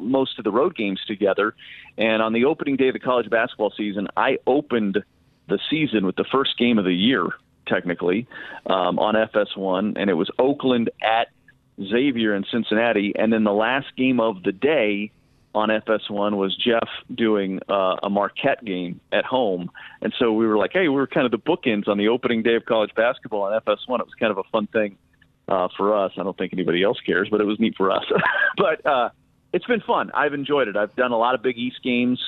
most of the road games together, and on the opening day of the college basketball season, I opened the season with the first game of the year, technically, on FS1, and it was Oakland at Xavier in Cincinnati, and then the last game of the day on FS1 was Jeff doing a Marquette game at home, and so we were like, hey, we were kind of the bookends on the opening day of college basketball on FS1. It was kind of a fun thing. For us, I don't think anybody else cares, but it was neat for us. But it's been fun. I've enjoyed it. I've done a lot of Big East games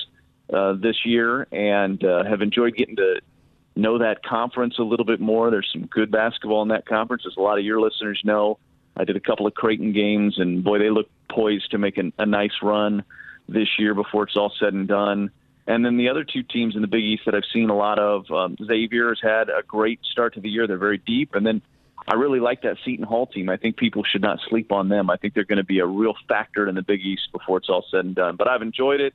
this year and have enjoyed getting to know that conference a little bit more. There's some good basketball in that conference, as a lot of your listeners know. I did a couple of Creighton games, and, boy, they look poised to make a nice run this year before it's all said and done. And then the other two teams in the Big East that I've seen a lot of, Xavier has had a great start to the year. They're very deep. And then I really like that Seton Hall team. I think people should not sleep on them. I think they're going to be a real factor in the Big East before it's all said and done. But I've enjoyed it.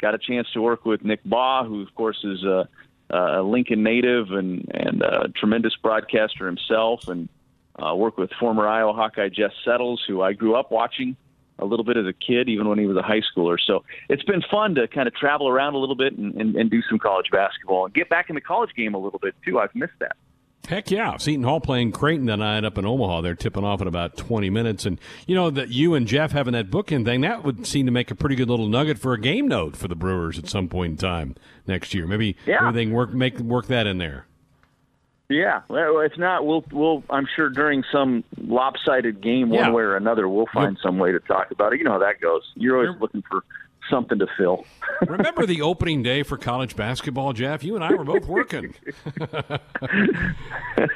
Got a chance to work with Nick Baugh, who, of course, is a Lincoln native and a tremendous broadcaster himself, and work with former Iowa Hawkeye Jess Settles, who I grew up watching a little bit as a kid, even when he was a high schooler. So it's been fun to kind of travel around a little bit and do some college basketball and get back in the college game a little bit, too. I've missed that. Heck yeah. Seton Hall playing Creighton tonight up in Omaha. They're tipping off in about 20 minutes. And, you know, that you and Jeff having that bookend thing, that would seem to make a pretty good little nugget for a game note for the Brewers at some point in time next year. Maybe they can work that in there. Yeah. Well, if not, we'll I'm sure during some lopsided game one way or another, we'll find some way to talk about it. You know how that goes. You're always looking for something to fill. Remember the opening day for college basketball, Jeff? You and I were both working.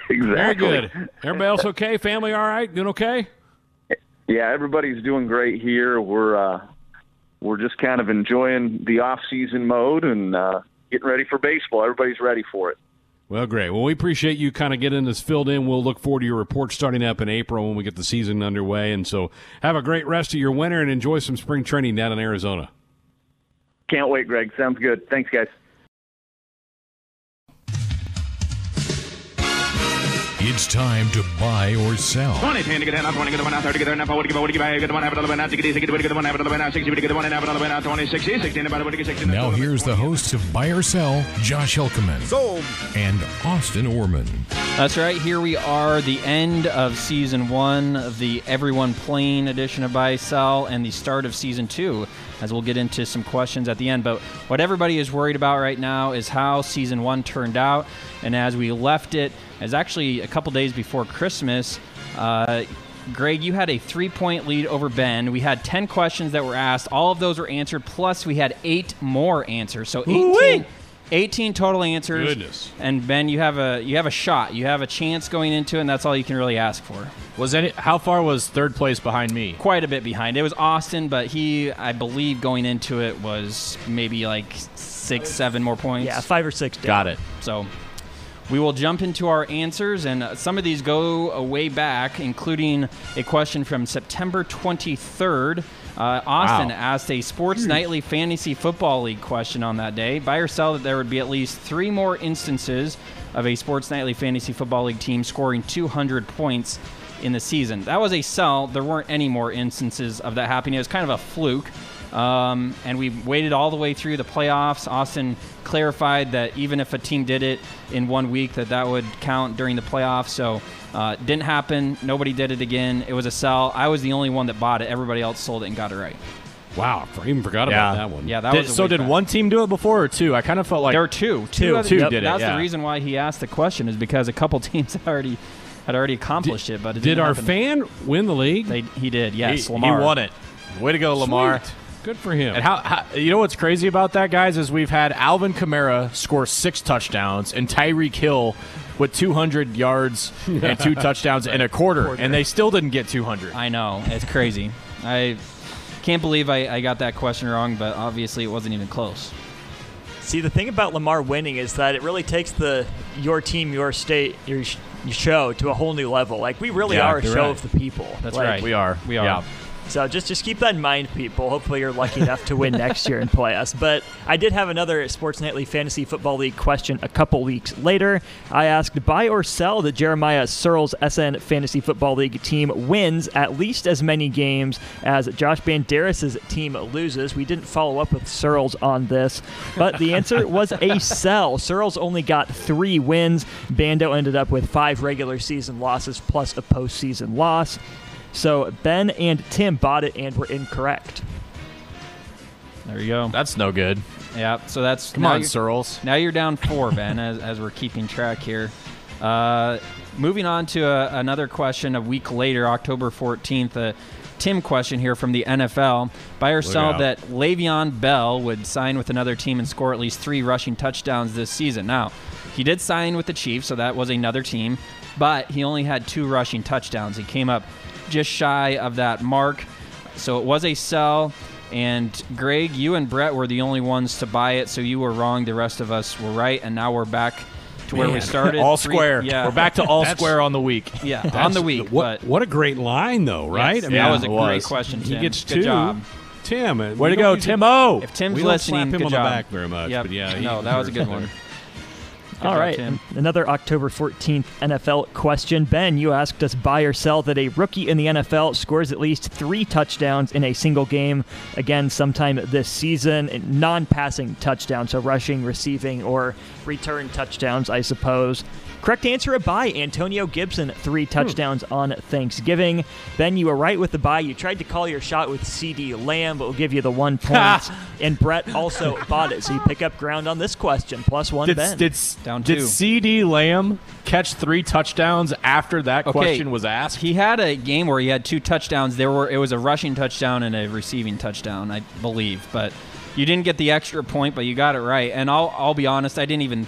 Exactly. Very good. Everybody else okay? Family all right? Doing okay? Yeah, everybody's doing great here. We're just kind of enjoying the off-season mode and getting ready for baseball. Everybody's ready for it. Well, great. Well, we appreciate you kind of getting this filled in. We'll look forward to your report starting up in April when we get the season underway. And so have a great rest of your winter and enjoy some spring training down in Arizona. Can't wait, Greg. Sounds good. Thanks, guys. It's time to buy or sell. Now here's the hosts of Buy or Sell, Josh Elkman and Austin Orman. That's right. Here we are, the end of Season 1 of the Everyone Playing edition of Buy or Sell and the start of Season 2, as we'll get into some questions at the end. But what everybody is worried about right now is how Season 1 turned out. And as we left it, as actually a couple days before Christmas, Greg, you had a 3-point lead over Ben. We had 10 questions that were asked. All of those were answered, plus we had 8 more answers. So 18 total answers. Goodness. And Ben, you have a shot. You have a chance going into it, and that's all you can really ask for. How far was third place behind me? Quite a bit behind. It was Austin, but he, I believe, going into it was maybe like 6, 7 more points. Yeah, 5 or 6. Down. Got it. So we will jump into our answers, and some of these go way back, including a question from September 23rd. Austin asked a Sports Nightly Fantasy Football League question on that day. Buy or sell that there would be at least 3 more instances of a Sports Nightly Fantasy Football League team scoring 200 points in the season. That was a sell. There weren't any more instances of that happening. It was kind of a fluke. And we waited all the way through the playoffs. Austin clarified that even if a team did it in 1 week, that would count during the playoffs. So it didn't happen. Nobody did it again. It was a sell. I was the only one that bought it. Everybody else sold it and got it right. Wow, I even forgot about that one. Yeah, did one team do it before or 2? I kind of felt like there were 2. Two did it. That's the reason why he asked the question, is because a couple teams had already accomplished it. But did our fan win the league? He did. Yes, Lamar. He won it. Way to go, Lamar. Sweet. Good for him. And how you know what's crazy about that, guys, is we've had Alvin Kamara score 6 touchdowns and Tyreek Hill with 200 yards and 2 touchdowns in a quarter, and they still didn't get 200. I know. It's crazy. I can't believe I got that question wrong, but obviously it wasn't even close. See, the thing about Lamar winning is that it really takes your team, your state, your show to a whole new level. Like, we really are a show of the people. That's right. We are. Yeah. So just keep that in mind, people. Hopefully you're lucky enough to win next year and play us. But I did have another Sports Nightly Fantasy Football League question a couple weeks later. I asked, buy or sell the Jeremiah Sirles SN Fantasy Football League team wins at least as many games as Josh Banderas' team loses. We didn't follow up with Sirles on this, but the answer was a sell. Sirles only got 3 wins. Bando ended up with 5 regular season losses plus a postseason loss. So Ben and Tim bought it and were incorrect. There you go. That's no good. Yeah. So that's come on, Sirles. Now you're down 4, Ben, as we're keeping track here. Moving on to another question a week later, October 14th. Tim question here from the NFL. Buy or sell that Le'Veon Bell would sign with another team and score at least 3 rushing touchdowns this season. Now, he did sign with the Chiefs, so that was another team, but he only had 2 rushing touchdowns. He came up just shy of that mark, so it was a sell. And Greg, you and Brett were the only ones to buy it, so you were wrong. The rest of us were right, and now we're back to where we started. All square. Yeah. We're back to all square on the week. Yeah, on the week. What a great line, though, right? Yes, I mean, that was a great question, Tim. He gets good 2. Job. Tim. Way to go, Tim-O. If Tim's listening, good job. We don't slap him on the back very much. Yep. But that was a good one. All right, another October 14th NFL question. Ben, you asked us, buy or sell that a rookie in the NFL scores at least 3 touchdowns in a single game, again, sometime this season, non-passing touchdowns, so rushing, receiving, or return touchdowns, I suppose. Correct answer, a bye. Antonio Gibson, 3 touchdowns on Thanksgiving. Ben, you were right with the bye. You tried to call your shot with C.D. Lamb, but we'll give you the 1 point. And Brett also bought it, so you pick up ground on this question. Plus one, Ben. Did C.D. Lamb catch 3 touchdowns after that question was asked? He had a game where he had 2 touchdowns. It was a rushing touchdown and a receiving touchdown, I believe. But you didn't get the extra point, but you got it right. And I'll be honest, I didn't even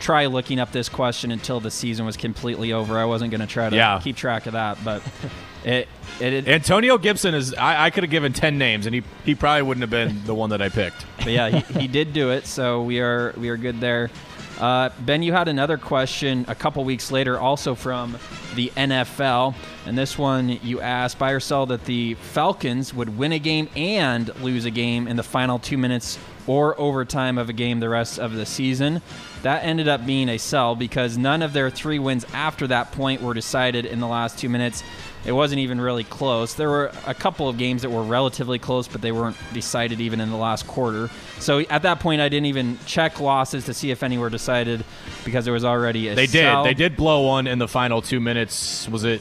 try looking up this question until the season was completely over. I wasn't going to try to keep track of that, but Antonio Gibson is. I could have given 10 names, and he probably wouldn't have been the one that I picked. But yeah, he did do it, so we are good there. Ben, you had another question a couple weeks later, also from the NFL. And this one you asked, buy or sell that the Falcons would win a game and lose a game in the final 2 minutes or overtime of a game the rest of the season. That ended up being a sell because none of their 3 wins after that point were decided in the last 2 minutes. It wasn't even really close. There were a couple of games that were relatively close, but they weren't decided even in the last quarter. So at that point, I didn't even check losses to see if any were decided because there was already a sell. They did blow one in the final 2 minutes. Was it?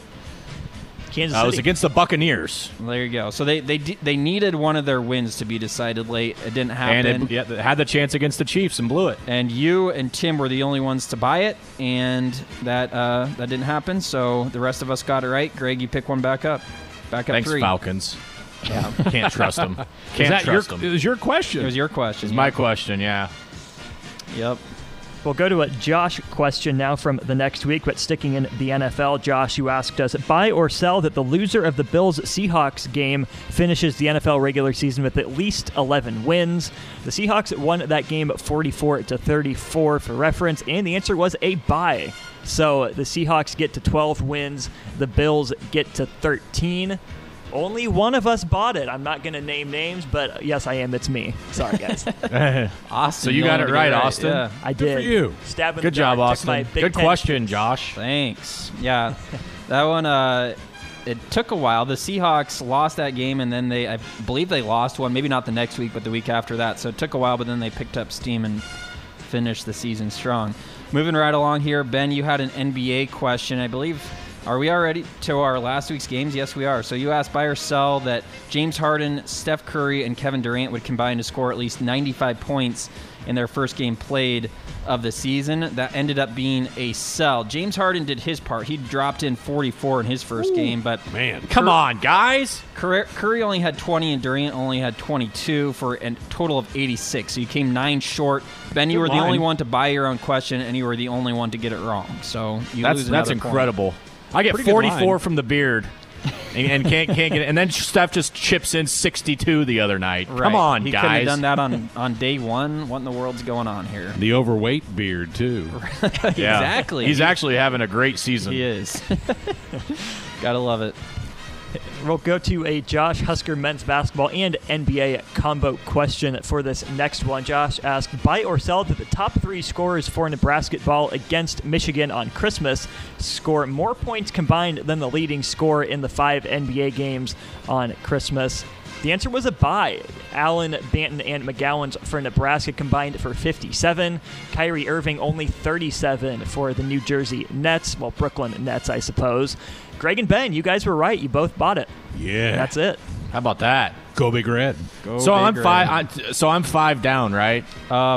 Kansas City. It was against the Buccaneers. There you go. So they needed one of their wins to be decided late. It didn't happen. And they had the chance against the Chiefs and blew it. And you and Tim were the only ones to buy it, and that didn't happen. So the rest of us got it right. Greg, you pick one back up. Thanks, 3. Falcons. Yeah, can't trust them. It was your question. It was your question. It was my question, yeah. Yep. We'll go to a Josh question now from the next week, but sticking in the NFL, Josh, you asked us, buy or sell that the loser of the Bills-Seahawks game finishes the NFL regular season with at least 11 wins. The Seahawks won that game 44-34 for reference, and the answer was a buy. So the Seahawks get to 12 wins, the Bills get to 13. Only one of us bought it. I'm not going to name names, but yes, I am. It's me. Sorry, guys. Austin. So you got it right, Austin? Yeah. I did. Good for you. Good job, Austin. Good question, Josh. Thanks. Yeah. That one, it took a while. The Seahawks lost that game, and then I believe they lost one. Maybe not the next week, but the week after that. So it took a while, but then they picked up steam and finished the season strong. Moving right along here, Ben, you had an NBA question, I believe. Are we already to our last week's games? Yes, we are. So you asked buy or sell that James Harden, Steph Curry, and Kevin Durant would combine to score at least 95 points in their first game played of the season. That ended up being a sell. James Harden did his part. He dropped in 44 in his first game. But come on, guys. Curry only had 20 and Durant only had 22 for a total of 86. So you came 9 short. Ben, you were the only one to buy your own question, and you were the only one to get it wrong. So you lose another point. That's incredible. I get 44 from the beard, and can't get it. And then Steph just chips in 62 the other night. Right. Come on, guys. He could have done that on day one. What in the world's going on here? The overweight beard, too. Exactly. He's actually having a great season. He is. Gotta love it. We'll go to a Josh Husker men's basketball and NBA combo question for this next one. Josh asked, buy or sell that the top 3 scorers for Nebraska ball against Michigan on Christmas score more points combined than the leading scorer in the 5 NBA games on Christmas. The answer was a buy. Allen, Banton, and McGowan's for Nebraska combined for 57. Kyrie Irving only 37 for the New Jersey Nets. Well, Brooklyn Nets, I suppose. Greg and Ben, you guys were right. You both bought it. Yeah. And that's it. How about that? Go Big Red. I'm 5 down, right?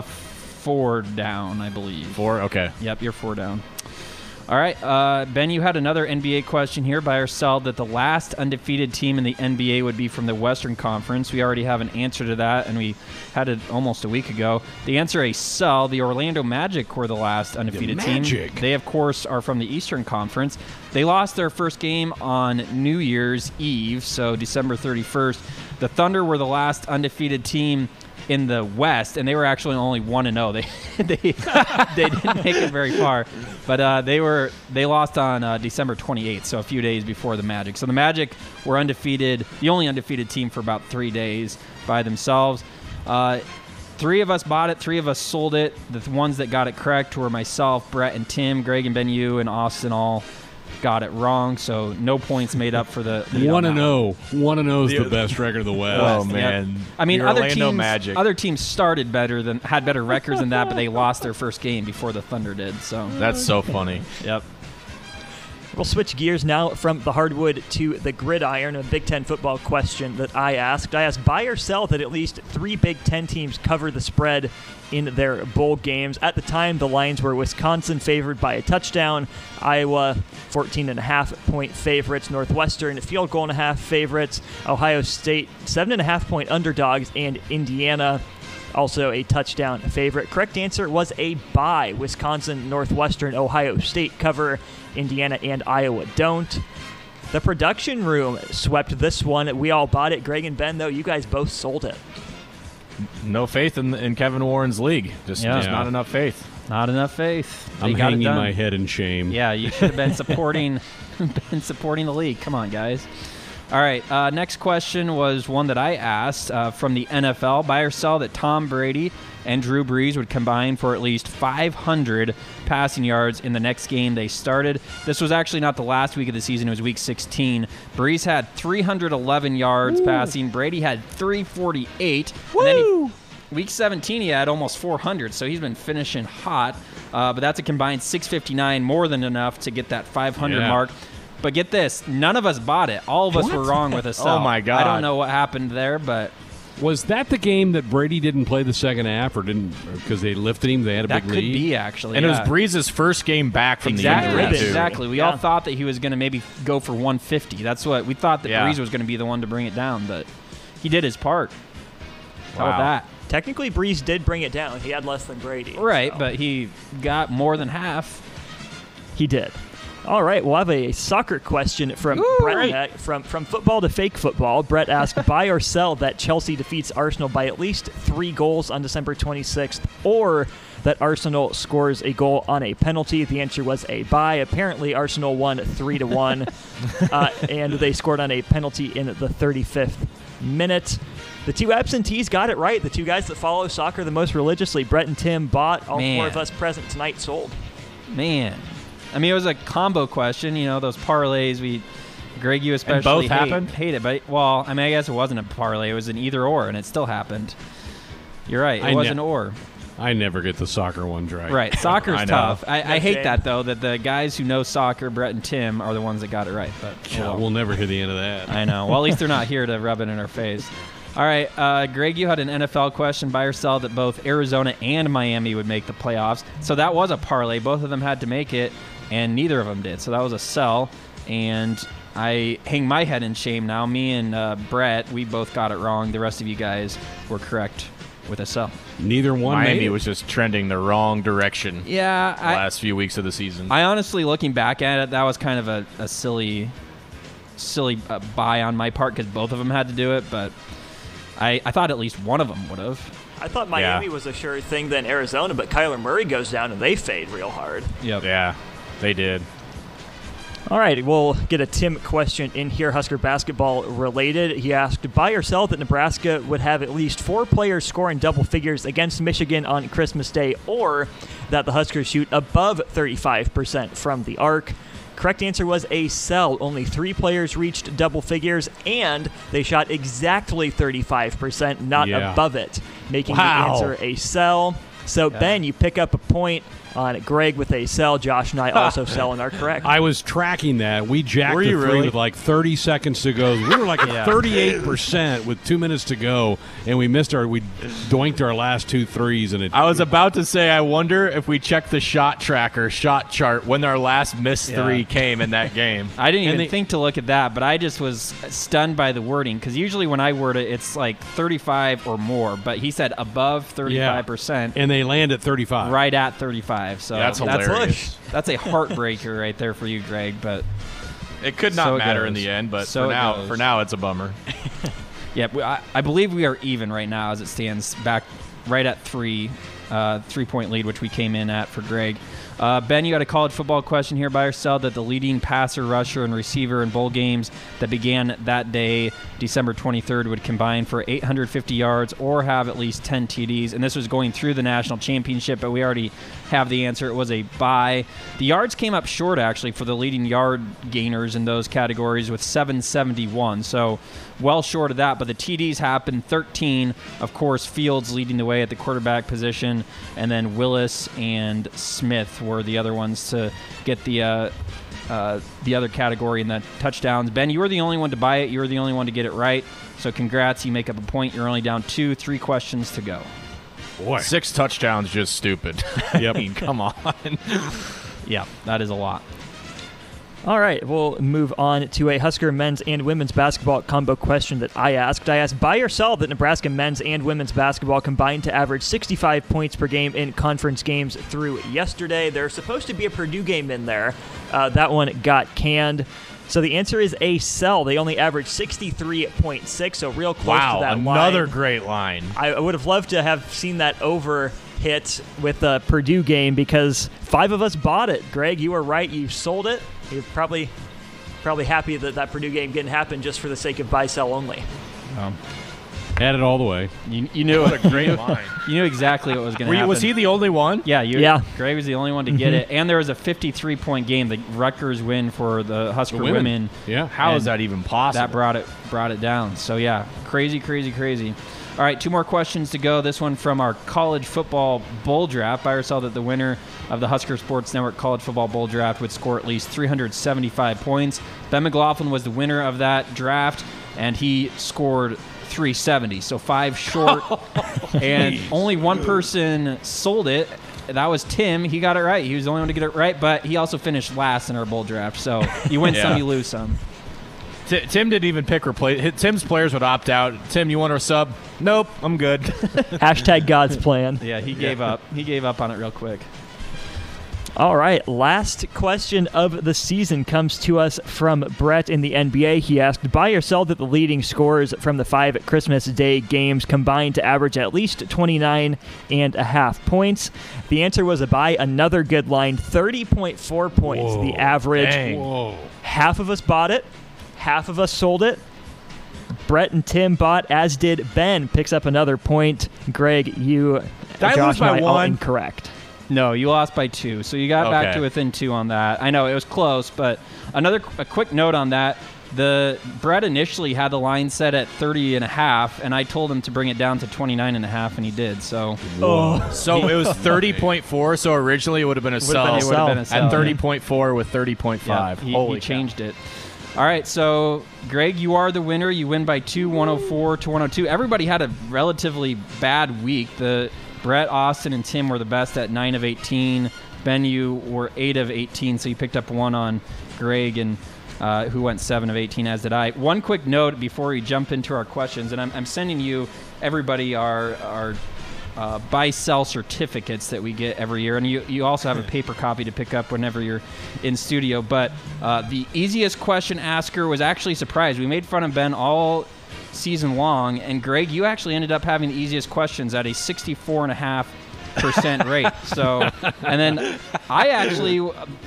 4 down, I believe. 4? Okay. Yep, you're 4 down. All right, Ben, you had another NBA question here, buy or sell that the last undefeated team in the NBA would be from the Western Conference. We already have an answer to that, and we had it almost a week ago. The answer, a sell. The Orlando Magic were the last undefeated team. They, of course, are from the Eastern Conference. They lost their first game on New Year's Eve, so December 31st. The Thunder were the last undefeated team in the West, and they were actually only 1-0. They didn't make it very far, but they lost on December 28th, so a few days before the Magic. So the Magic were undefeated, the only undefeated team for about 3 days by themselves. 3 of us bought it, 3 of us sold it. The ones that got it correct were myself, Brett, and Tim, Greg, and Ben, you, and Austin all got it wrong, so no points made up for the 1-0. 1-0 is the best record of the West. Oh man! Yeah. I mean, other teams started better than had better records than that, but they lost their first game before the Thunder did. So that's so funny. Yep. We'll switch gears now from the hardwood to the gridiron, a Big Ten football question that I asked. I asked, buy or sell that at least 3 Big Ten teams cover the spread in their bowl games. At the time, the lines were Wisconsin favored by a touchdown, Iowa 14.5-point favorites, Northwestern field goal and a half favorites, Ohio State 7.5-point underdogs, and Indiana also a touchdown favorite. Correct answer was a buy. Wisconsin, Northwestern, Ohio State cover. Indiana and Iowa don't. The production room swept this one. We all bought it. Greg and Ben, though, you guys both sold it. No faith in Kevin Warren's league. Just not enough faith. Not enough faith. I'm hanging my head in shame. Yeah, you should have been supporting the league. Come on, guys. All right, next question was one that I asked from the NFL. Buy or sell that Tom Brady and Drew Brees would combine for at least 500 passing yards in the next game they started. This was actually not the last week of the season. It was week 16. Brees had 311 yards passing. Brady had 348. Woo! And then week 17, he had almost 400, so he's been finishing hot. But that's a combined 659, more than enough to get that 500 mark. But get this, none of us bought it. All of us were wrong with a sell. Oh, my God. I don't know what happened there, but... Was that the game that Brady didn't play the second half because they lifted him? They had a big lead? That could be, actually. And it was Brees' first game back from the injury, too. Exactly. We all thought that he was going to maybe go for 150. That's what we thought that Brees was going to be the one to bring it down, but he did his part. How about that? Technically, Brees did bring it down. He had less than Brady. Right, so. But he got more than half. He did. All right, we'll have a soccer question from Brett. From football to fake football, Brett asked, buy or sell that Chelsea defeats Arsenal by at least 3 goals on December 26th, or that Arsenal scores a goal on a penalty. The answer was a buy. Apparently, Arsenal won 3-1, and they scored on a penalty in the 35th minute. The 2 absentees got it right. The 2 guys that follow soccer the most religiously, Brett and Tim, bought. All 4 of us present tonight sold. Man. I mean, it was a combo question, you know, those parlays. Greg, you especially hate it. But, well, I mean, I guess it wasn't a parlay. It was an either-or, and it still happened. You're right. It was an or. I never get the soccer one right. Right. Soccer's tough. I hate that, though, that the guys who know soccer, Brett and Tim, are the ones that got it right. But we'll never hear the end of that. I know. Well, at least they're not here to rub it in our face. All right, Greg, you had an NFL question, buy or sell that both Arizona and Miami would make the playoffs. So that was a parlay. Both of them had to make it. And neither of them did. So that was a sell. And I hang my head in shame now. Me and Brett, we both got it wrong. The rest of you guys were correct with a sell. Neither one. Miami was just trending the wrong direction last few weeks of the season. I honestly, looking back at it, that was kind of a silly buy on my part because both of them had to do it. But I thought at least one of them would have. I thought Miami was a sure thing than Arizona, but Kyler Murray goes down and they fade real hard. Yep. Yeah. They did. All right, we'll get a Tim question in here, Husker basketball related. He asked, buy or sell that Nebraska would have at least 4 players score in double figures against Michigan on Christmas Day, or that the Huskers shoot above 35% from the arc. Correct answer was a sell. Only 3 players reached double figures, and they shot exactly 35%, not above it, making the answer a sell. So, Ben, you pick up a point on Greg with a sell. Josh and I also sell and are correct. I was tracking that. We jacked the 3 with like 30 seconds to go. We were like at 38% with 2 minutes to go, and we doinked our last 2 threes. And I was about to say, I wonder if we checked the shot chart, when our last missed 3 came in that game. I didn't even think to look at that, but I just was stunned by the wording, because usually when I word it, it's like 35 or more, but he said above 35%. And they land at 35. Right at 35. So that's hilarious. That's a heartbreaker right there for you, Greg. But it could not matter in the end. But for now, it's a bummer. I believe we are even right now as it stands, back right at 3 3-point lead, which we came in at for Greg. Ben, you got a college football question here. Buy or sell that the leading passer, rusher, and receiver in bowl games that began that day, December 23rd, would combine for 850 yards or have at least 10 TDs. And this was going through the national championship, but we already have the answer. It was a buy. The yards came up short, actually, for the leading yard gainers in those categories with 771. So well short of that, but the TDs happened, 13. Of course, Fields leading the way at the quarterback position, and then Willis and Smith were the other ones to get the other category in the touchdowns. Ben, you were the only one to buy it. You were the only one to get it right. So congrats. You make up a point. You're only down 2-3 questions to go. Boy. 6 touchdowns, just stupid. Yep. I mean, come on. Yeah, that is a lot. All right, we'll move on to a Husker men's and women's basketball combo question that I asked. I asked, buy or sell that Nebraska men's and women's basketball combined to average 65 points per game in conference games through yesterday. There's supposed to be a Purdue game in there. That one got canned. So the answer is a sell. They only averaged 63.6, so real close to that line. Wow, another great line. I would have loved to have seen that over hit with the Purdue game because 5 of us bought it. Greg, you were right. You sold it. You're probably happy that that Purdue game didn't happen just for the sake of buy-sell only. Add it all the way. You knew what a great line. You knew exactly what was going to happen. Was he the only one? Yeah, Greg was the only one to get it. And there was a 53-point game, the Rutgers win for the Husker women. Yeah, how is that even possible? That brought it down. So yeah, crazy. All right, 2 more questions to go. This one from our college football bowl draft. Buy or sell that the winner of the Husker Sports Network college football bowl draft would score at least 375 points. Ben McLaughlin was the winner of that draft, and he scored 370, so 5 short. And only one person sold it. That was Tim. He got it right. He was the only one to get it right, but he also finished last in our bowl draft. So you win some, you lose some. Tim didn't even pick replace. Tim's players would opt out. Tim, you want a sub? Nope, I'm good. # God's plan. Yeah, he gave up. He gave up on it real quick. All right, last question of the season comes to us from Brett in the NBA. He asked, buy or sell that the leading scorers from the 5 Christmas Day games combined to average at least 29.5 points. The answer was a buy, another good line, 30.4 points, the average. Dang. Half of us bought it. Half of us sold it. Brett and Tim bought, as did Ben. Picks up another point. Greg, you, Josh, did I lose by 1? Incorrect. No, you lost by 2. So you got back to within 2 on that. I know it was close, but a quick note on that. The Brett initially had the line set at 30.5, and I told him to bring it down to 29.5, and he did. So, so it was 30.4. So originally it would have been a sell. It would have been a sell. At 30.4 with 30.5. Yeah, he changed it. All right, so, Greg, you are the winner. You win by 2, 104-102. Everybody had a relatively bad week. The Brett, Austin, and Tim were the best at 9 of 18. Ben, you were 8 of 18, so you picked up 1 on Greg, and who went 7 of 18, as did I. One quick note before we jump into our questions, and I'm sending you, everybody, our buy-sell certificates that we get every year. And you also have a paper copy to pick up whenever you're in studio. But the easiest question asker was actually surprised. We made fun of Ben all season long. And, Greg, you actually ended up having the easiest questions at a 64.5% rate. So, and then I actually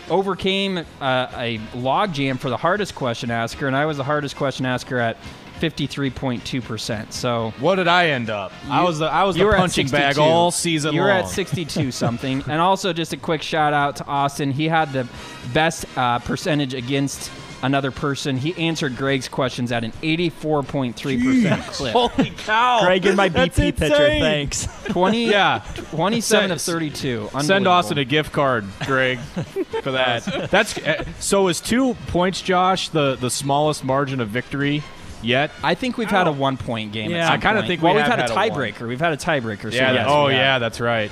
overcame a logjam for the hardest question asker, and I was the hardest question asker at 53.2%. So what did I end up? I was the punching bag all season long. You were at 62 something. And also just a quick shout out to Austin. He had the best percentage against another person. He answered Greg's questions at an 84.3% clip. Holy cow. Greg in my BP picture. Thanks. 27 of 32. Send Austin a gift card, Greg, for that. That's so is 2 points, Josh, the smallest margin of victory yet? I think we've had a 1-point game. Yeah, I kind of think we've had a tiebreaker. We've had a tiebreaker. Yeah, so yes, that's right.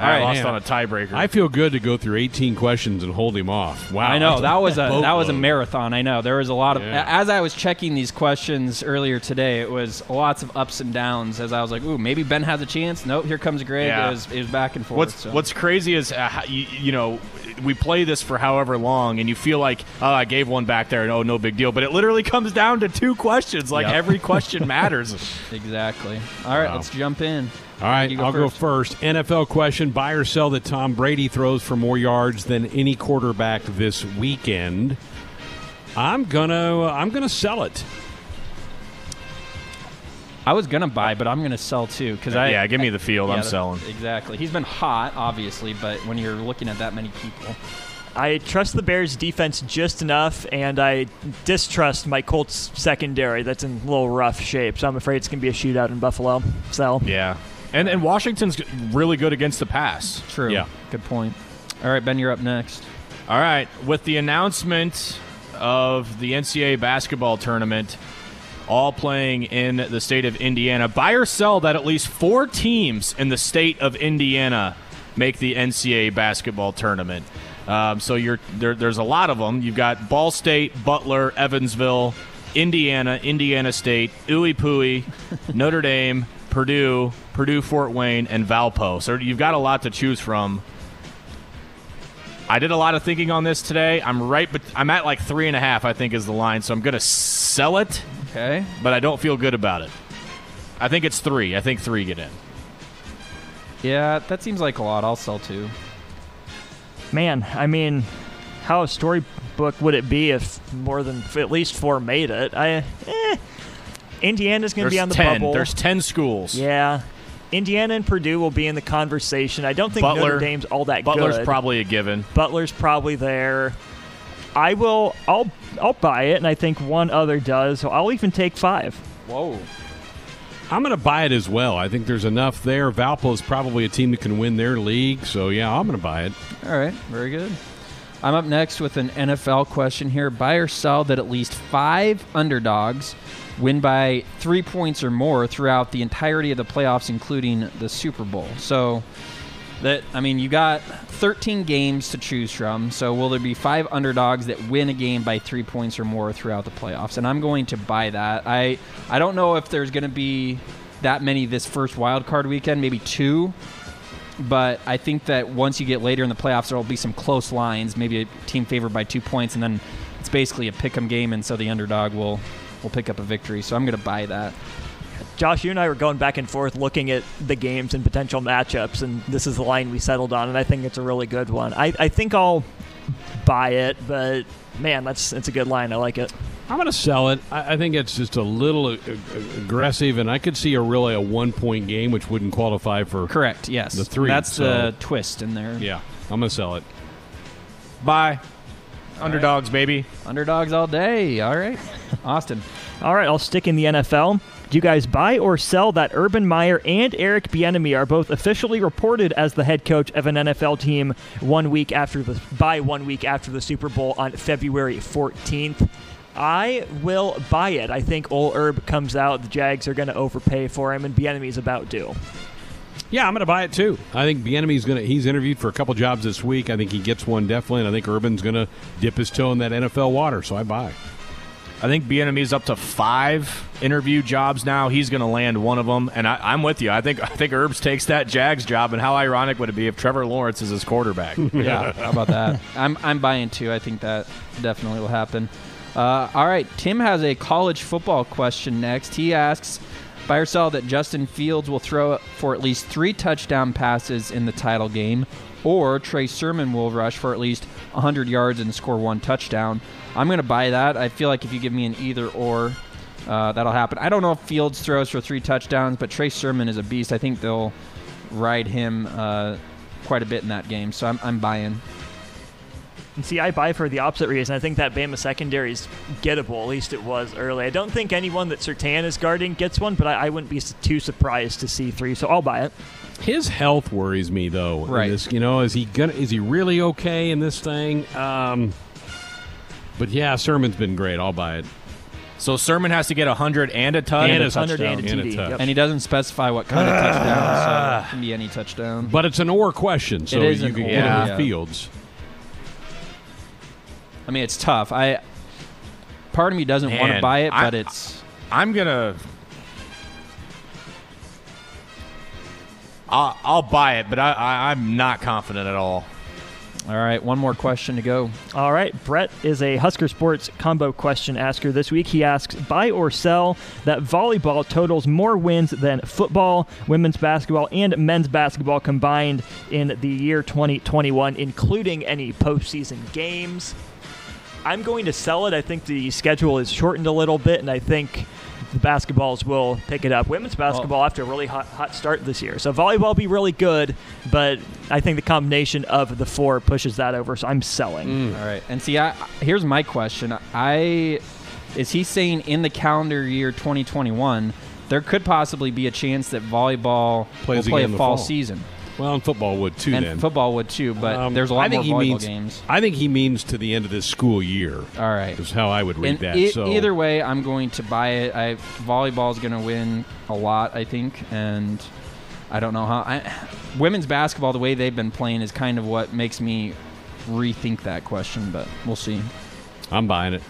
I lost on a tiebreaker. I feel good to go through 18 questions and hold him off. Wow, I know that was a marathon. I know there was a lot of. As I was checking these questions earlier today, it was lots of ups and downs. As I was like, "Ooh, maybe Ben has a chance." Nope, here comes Greg. It was back and forth. What's crazy is you know we play this for however long, and you feel like, oh, I gave one back there, and oh, no big deal. But it literally comes down to two questions. Like, every question matters. Exactly. All right, let's jump in. All right, I'll go first. NFL question, buy or sell that Tom Brady throws for more yards than any quarterback this weekend. I'm gonna sell it. I was going to buy, but I'm going to sell too. Yeah, give me the field. I'm selling. Exactly. He's been hot, obviously, but when you're looking at that many people. I trust the Bears' defense just enough, and I distrust my Colts' secondary. That's in a little rough shape, so I'm afraid it's going to be a shootout in Buffalo. Sell. Yeah. And Washington's really good against the pass. True. Yeah. Good point. All right, Ben, you're up next. All right. With the announcement of the NCAA basketball tournament, all playing in the state of Indiana, buy or sell that at least four teams in the state of Indiana make the NCAA basketball tournament. So there's a lot of them. You've got Ball State, Butler, Evansville, Indiana, Indiana State, Ooey-Pooey, Notre Dame, Purdue, Purdue-Fort Wayne, and Valpo. So you've got a lot to choose from. I did a lot of thinking on this today. I'm at like 3.5, I think, is the line. So I'm going to sell it. Okay. But I don't feel good about it. I think it's 3. I think 3 get in. Yeah, that seems like a lot. I'll sell 2. Man, I mean, how storybook would it be if more than at least 4 made it? Indiana's going to be on the 10. Bubble. There's 10 schools. Yeah. Indiana and Purdue will be in the conversation. I don't think Notre Dame's all that good. Butler's probably a given. Butler's probably there. I'll buy it, and I think one other does, so I'll even take 5. Whoa. I'm going to buy it as well. I think there's enough there. Valpo is probably a team that can win their league, so yeah, I'm going to buy it. All right, very good. I'm up next with an NFL question here. Buy or sell that at least 5 underdogs win by 3 points or more throughout the entirety of the playoffs, including the Super Bowl. So you got 13 games to choose from, so will there be 5 underdogs that win a game by 3 points or more throughout the playoffs? And I'm going to buy that. I don't know if there's going to be that many this first wild card weekend, maybe 2, but I think that once you get later in the playoffs, there will be some close lines, maybe a team favored by 2 points, and then it's basically a pick 'em game, and so the underdog will pick up a victory. So I'm going to buy that. Josh, you and I were going back and forth looking at the games and potential matchups, and this is the line we settled on, and I think it's a really good one. I think I'll buy it, but, man, it's a good line. I like it. I'm going to sell it. I think it's just a little aggressive, and I could see a 1-point game, which wouldn't qualify for correct, yes. The 3. That's the twist in there. Yeah, I'm going to sell it. Bye. Underdogs, right. Baby. Underdogs all day. All right. Austin. All right, I'll stick in the NFL. Do you guys buy or sell that Urban Meyer and Eric Bieniemy are both officially reported as the head coach of an NFL team 1 week after the Super Bowl on February 14th? I will buy it. I think Ole Herb comes out. The Jags are going to overpay for him, and Bieniemy's about due. Yeah, I'm going to buy it too. I think Bieniemy's he's interviewed for a couple jobs this week. I think he gets one definitely, and I think Urban's going to dip his toe in that NFL water, so I buy. I think Bieniemy's up to 5 interview jobs now. He's going to land one of them, and I'm with you. I think Herbs takes that Jags job, and how ironic would it be if Trevor Lawrence is his quarterback? Yeah, how about that? I'm buying too. I think that definitely will happen. All right, Tim has a college football question next. He asks, buy or sell that Justin Fields will throw for at least 3 touchdown passes in the title game, or Trey Sermon will rush for at least 100 yards and score 1 touchdown. I'm going to buy that. I feel like if you give me an either or, that'll happen. I don't know if Fields throws for 3 touchdowns, but Trey Sermon is a beast. I think they'll ride him quite a bit in that game, so I'm buying. And see, I buy for the opposite reason. I think that Bama secondary is gettable, at least it was early. I don't think anyone that Surtain is guarding gets one, but I wouldn't be too surprised to see 3, so I'll buy it. His health worries me, though. Right. This, is he really okay in this thing? But, yeah, Sermon's been great. I'll buy it. So Sermon has to get 100 and a touchdown? And a touchdown. And a touch. Yep. And he doesn't specify what kind of touchdown, so it can be any touchdown. But it's an or question, so you can get it with Fields. I mean, it's tough. Part of me doesn't want to buy it, but it's... I'm going to... I'll buy it, but I'm not confident at all. All right, one more question to go. All right, Brett is a Husker Sports combo question asker this week. He asks, buy or sell that volleyball totals more wins than football, women's basketball, and men's basketball combined in the year 2021, including any postseason games. I'm going to sell it. I think the schedule is shortened a little bit, and I think the basketballs will pick it up. Women's basketball after a really hot start this year. So volleyball will be really good, but I think the combination of the four pushes that over, so I'm selling. All right. And see, here's my question. Is he saying in the calendar year 2021, there could possibly be a chance that volleyball will play a fall season? Well, and football would, too, and then. And football would, too, but there's a lot more volleyball games. I think he means to the end of this school year. All right. Is how I would read that. Either way, I'm going to buy it. Volleyball is going to win a lot, I think, and I don't know how. Women's basketball, the way they've been playing, is kind of what makes me rethink that question, but we'll see. I'm buying it.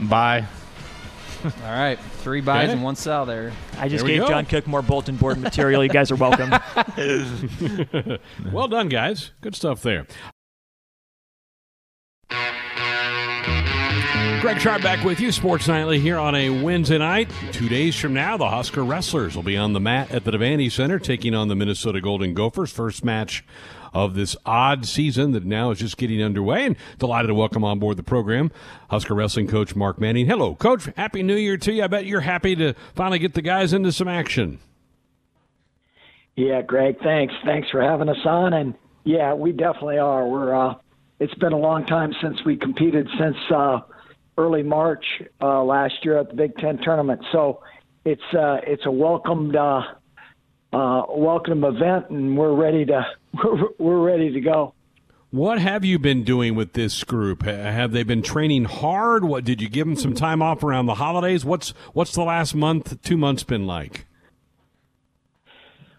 Bye. All right, 3 buys and 1 sell there. I just gave John Cook more bulletin board material. You guys are welcome. Well done, guys. Good stuff there. Greg Sharp back with you, Sports Nightly, here on a Wednesday night. 2 days from now, the Husker Wrestlers will be on the mat at the Devaney Center, taking on the Minnesota Golden Gophers. First match of this odd season that now is just getting underway, and delighted to welcome on board the program Husker wrestling coach Mark Manning. Hello, Coach. Happy New Year to you. I bet you're happy to finally get the guys into some action. Yeah, Greg, thanks. Thanks for having us on, and yeah, we definitely are. It's been a long time since we competed, since early March last year at the Big Ten tournament, so it's a welcome event, and we're ready to go. What have you been doing with this group? Have they been training hard? What did you give them some time off around the holidays? What's the last month, 2 months been like?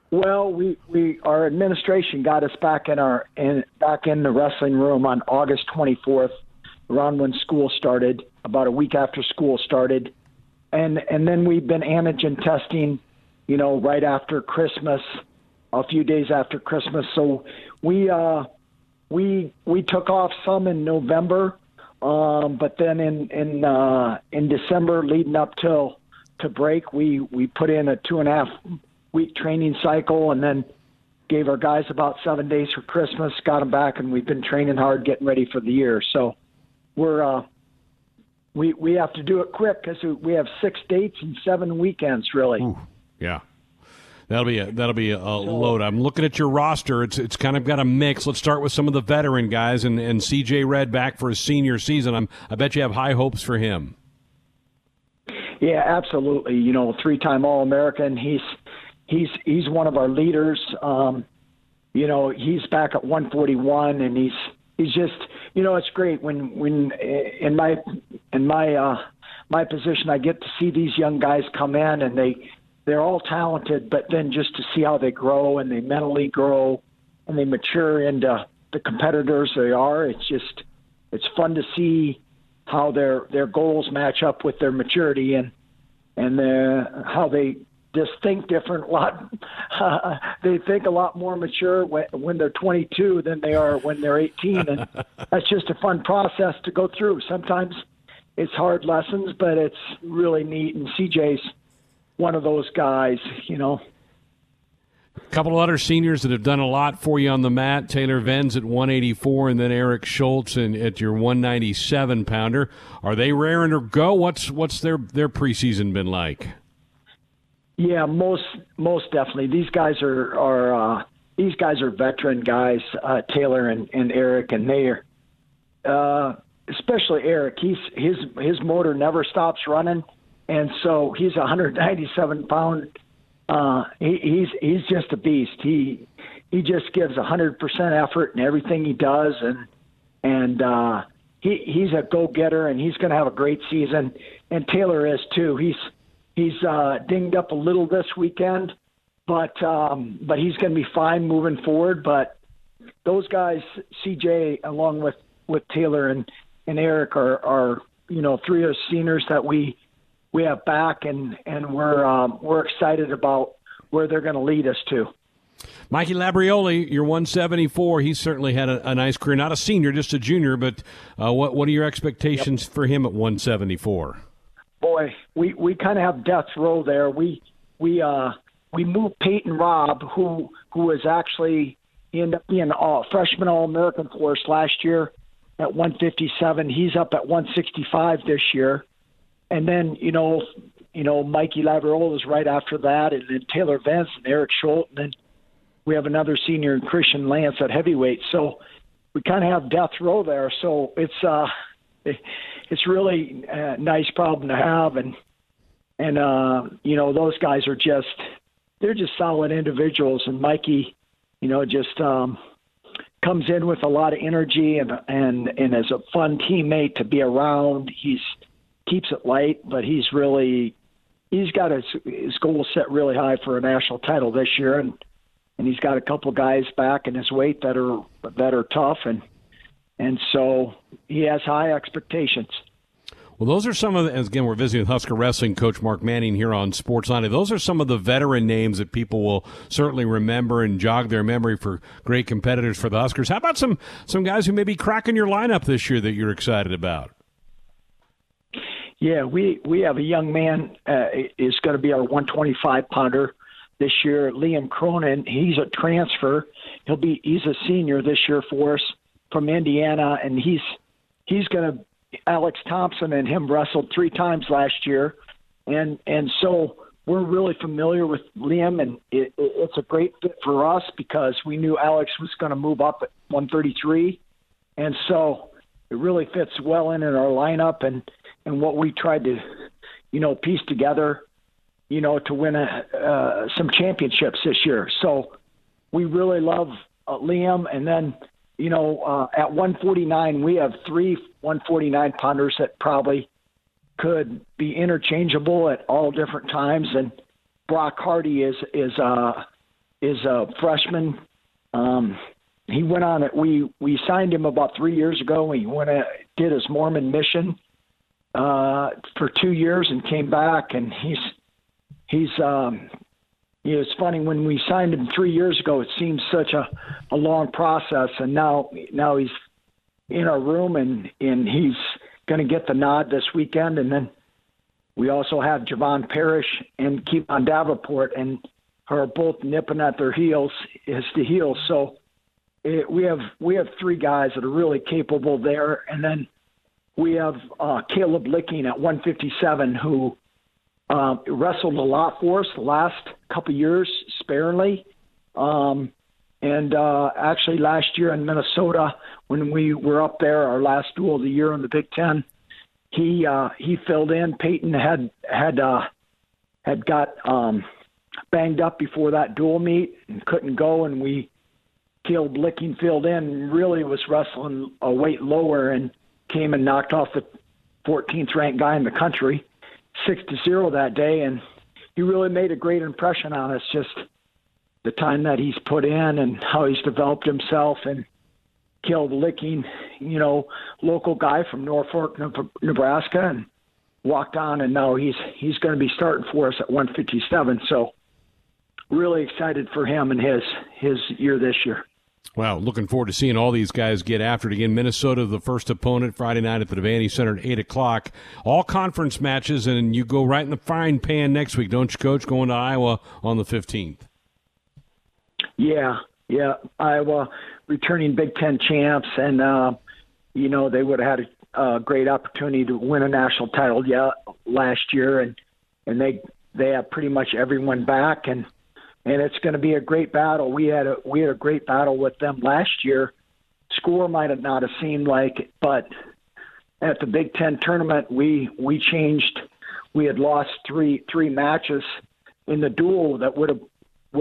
Well, we our administration got us back in the wrestling room on August 24th, around when school started, about a week after school started, and then we've been antigen testing, you know, right after Christmas, a few days after Christmas. So we took off some in November, but then in December, leading up to break, we put in a 2.5-week training cycle, and then gave our guys about 7 days for Christmas, got them back, and we've been training hard, getting ready for the year. So we're we have to do it quick because we have 6 dates and 7 weekends, really. Ooh. Yeah, that'll be a load. I'm looking at your roster. It's kind of got a mix. Let's start with some of the veteran guys and C.J. Redd back for his senior season. I bet you have high hopes for him. Yeah, absolutely. You know, 3-time All-American. He's one of our leaders. You know, he's back at 141, and he's just, you know, it's great when in my position I get to see these young guys come in, and they're all talented, but then just to see how they grow and they mentally grow and they mature into the competitors they are, it's fun to see how their goals match up with their maturity and how they just think different. They think a lot more mature when they're 22 than they are when they're 18, and that's just a fun process to go through. Sometimes it's hard lessons, but it's really neat, and CJ's one of those guys, you know. A couple of other seniors that have done a lot for you on the mat, Taylor Venz at 184 and then Eric Schultz at your 197-pounder. Are they raring to go? What's their preseason been like? Yeah, most definitely. These guys are veteran guys, Taylor and Eric, and they are, especially Eric. His motor never stops running. And so he's 197-pound. He's just a beast. He just gives 100% effort in everything he does, and he's a go-getter, and he's going to have a great season. And Taylor is too. He's dinged up a little this weekend, but he's going to be fine moving forward. But those guys, CJ, along with Taylor and Eric, are you know, 3 of seniors that we have back, and we're excited about where they're going to lead us to. Mikey Labrioli, your 174, he certainly had a nice career. Not a senior, just a junior, but what are your expectations for him at 174? Boy, we kind of have death row there. We moved Peyton Robb, who was actually in being a freshman All-American for us last year at 157. He's up at 165 this year. And then, you know, Mikey Labrioli is right after that, and then Taylor Vance and Eric Schultz, and then we have another senior in Christian Lance at heavyweight. So we kind of have death row there. So it's really a nice problem to have. And you know, those guys are they're just solid individuals. And Mikey, you know, just comes in with a lot of energy and is a fun teammate to be around. He keeps it light, but he's got his goals set really high for a national title this year. And he's got a couple guys back in his weight that are tough. And so he has high expectations. Well, those are some of the, again, we're visiting with Husker Wrestling coach Mark Manning here on Sportsline. Those are some of the veteran names that people will certainly remember and jog their memory for great competitors for the Huskers. How about some guys who may be cracking your lineup this year that you're excited about? Yeah, we have a young man is going to be our 125 pounder this year, Liam Cronin. He's a transfer. He's a senior this year for us from Indiana, and he's going to. Alex Thompson and him wrestled 3 times last year, and so we're really familiar with Liam, and it's a great fit for us because we knew Alex was going to move up at 133, and so it really fits well in our lineup and what we tried to, you know, piece together, you know, to win some championships this year. So we really love Liam, and then. You know, at 149, we have 3 149 pounders that probably could be interchangeable at all different times. And Brock Hardy is a freshman. He went on it. We signed him about 3 years ago. He did his Mormon mission for 2 years and came back. And it's funny, when we signed him 3 years ago, it seemed such a long process, and now he's in our room, and he's going to get the nod this weekend. And then we also have Javon Parrish and Kevon Davenport, and are both nipping at their heels. So we have 3 guys that are really capable there, and then we have Caleb Licking at 157, who. Wrestled a lot for us the last couple years, sparingly. And actually last year in Minnesota, when we were up there, our last duel of the year in the Big Ten, he filled in. Peyton had got banged up before that duel meet and couldn't go, and Caleb Licking filled in and really was wrestling a weight lower and came and knocked off the 14th ranked guy in the country 6-0 that day, and he really made a great impression on us, just the time that he's put in and how he's developed himself. And Caleb Licking, you know, local guy from Norfolk, Nebraska, and walked on, and now he's going to be starting for us at 157. So really excited for him and his year this year. Wow, looking forward to seeing all these guys get after it again. Minnesota, the first opponent, Friday night at the Devaney Center at 8 o'clock. All conference matches, and you go right in the frying pan next week, don't you, Coach? Going to Iowa on the 15th. Yeah, Iowa returning Big Ten champs, and, you know, they would have had a great opportunity to win a national title last year, and they have pretty much everyone back, and it's going to be a great battle. We had a great battle with them last year. Score might have not have seemed like it, but at the Big Ten tournament, we changed. We had lost three matches in the duel that would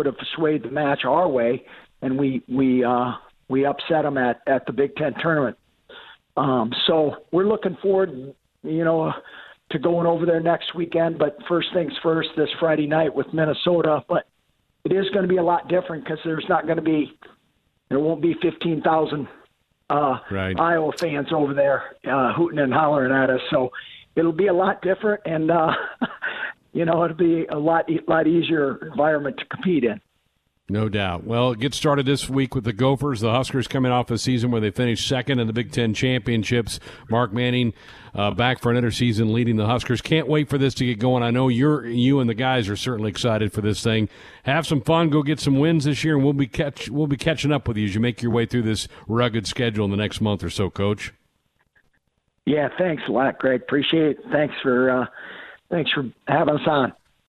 have swayed the match our way, and we upset them at the Big Ten tournament. So we're looking forward, you know, to going over there next weekend. But first things first, this Friday night with Minnesota, but. It is going to be a lot different because there won't be 15,000 right. Iowa fans over there hooting and hollering at us. So it'll be a lot different, and you know, it'll be a lot easier environment to compete in. No doubt. Well, get started this week with the Gophers. The Huskers coming off a season where they finished second in the Big Ten championships. Mark Manning back for another season leading the Huskers. Can't wait for this to get going. I know you and the guys are certainly excited for this thing. Have some fun. Go get some wins this year, and we'll be catching up with you as you make your way through this rugged schedule in the next month or so, Coach. Yeah, thanks a lot, Greg. Appreciate it. Thanks for having us on.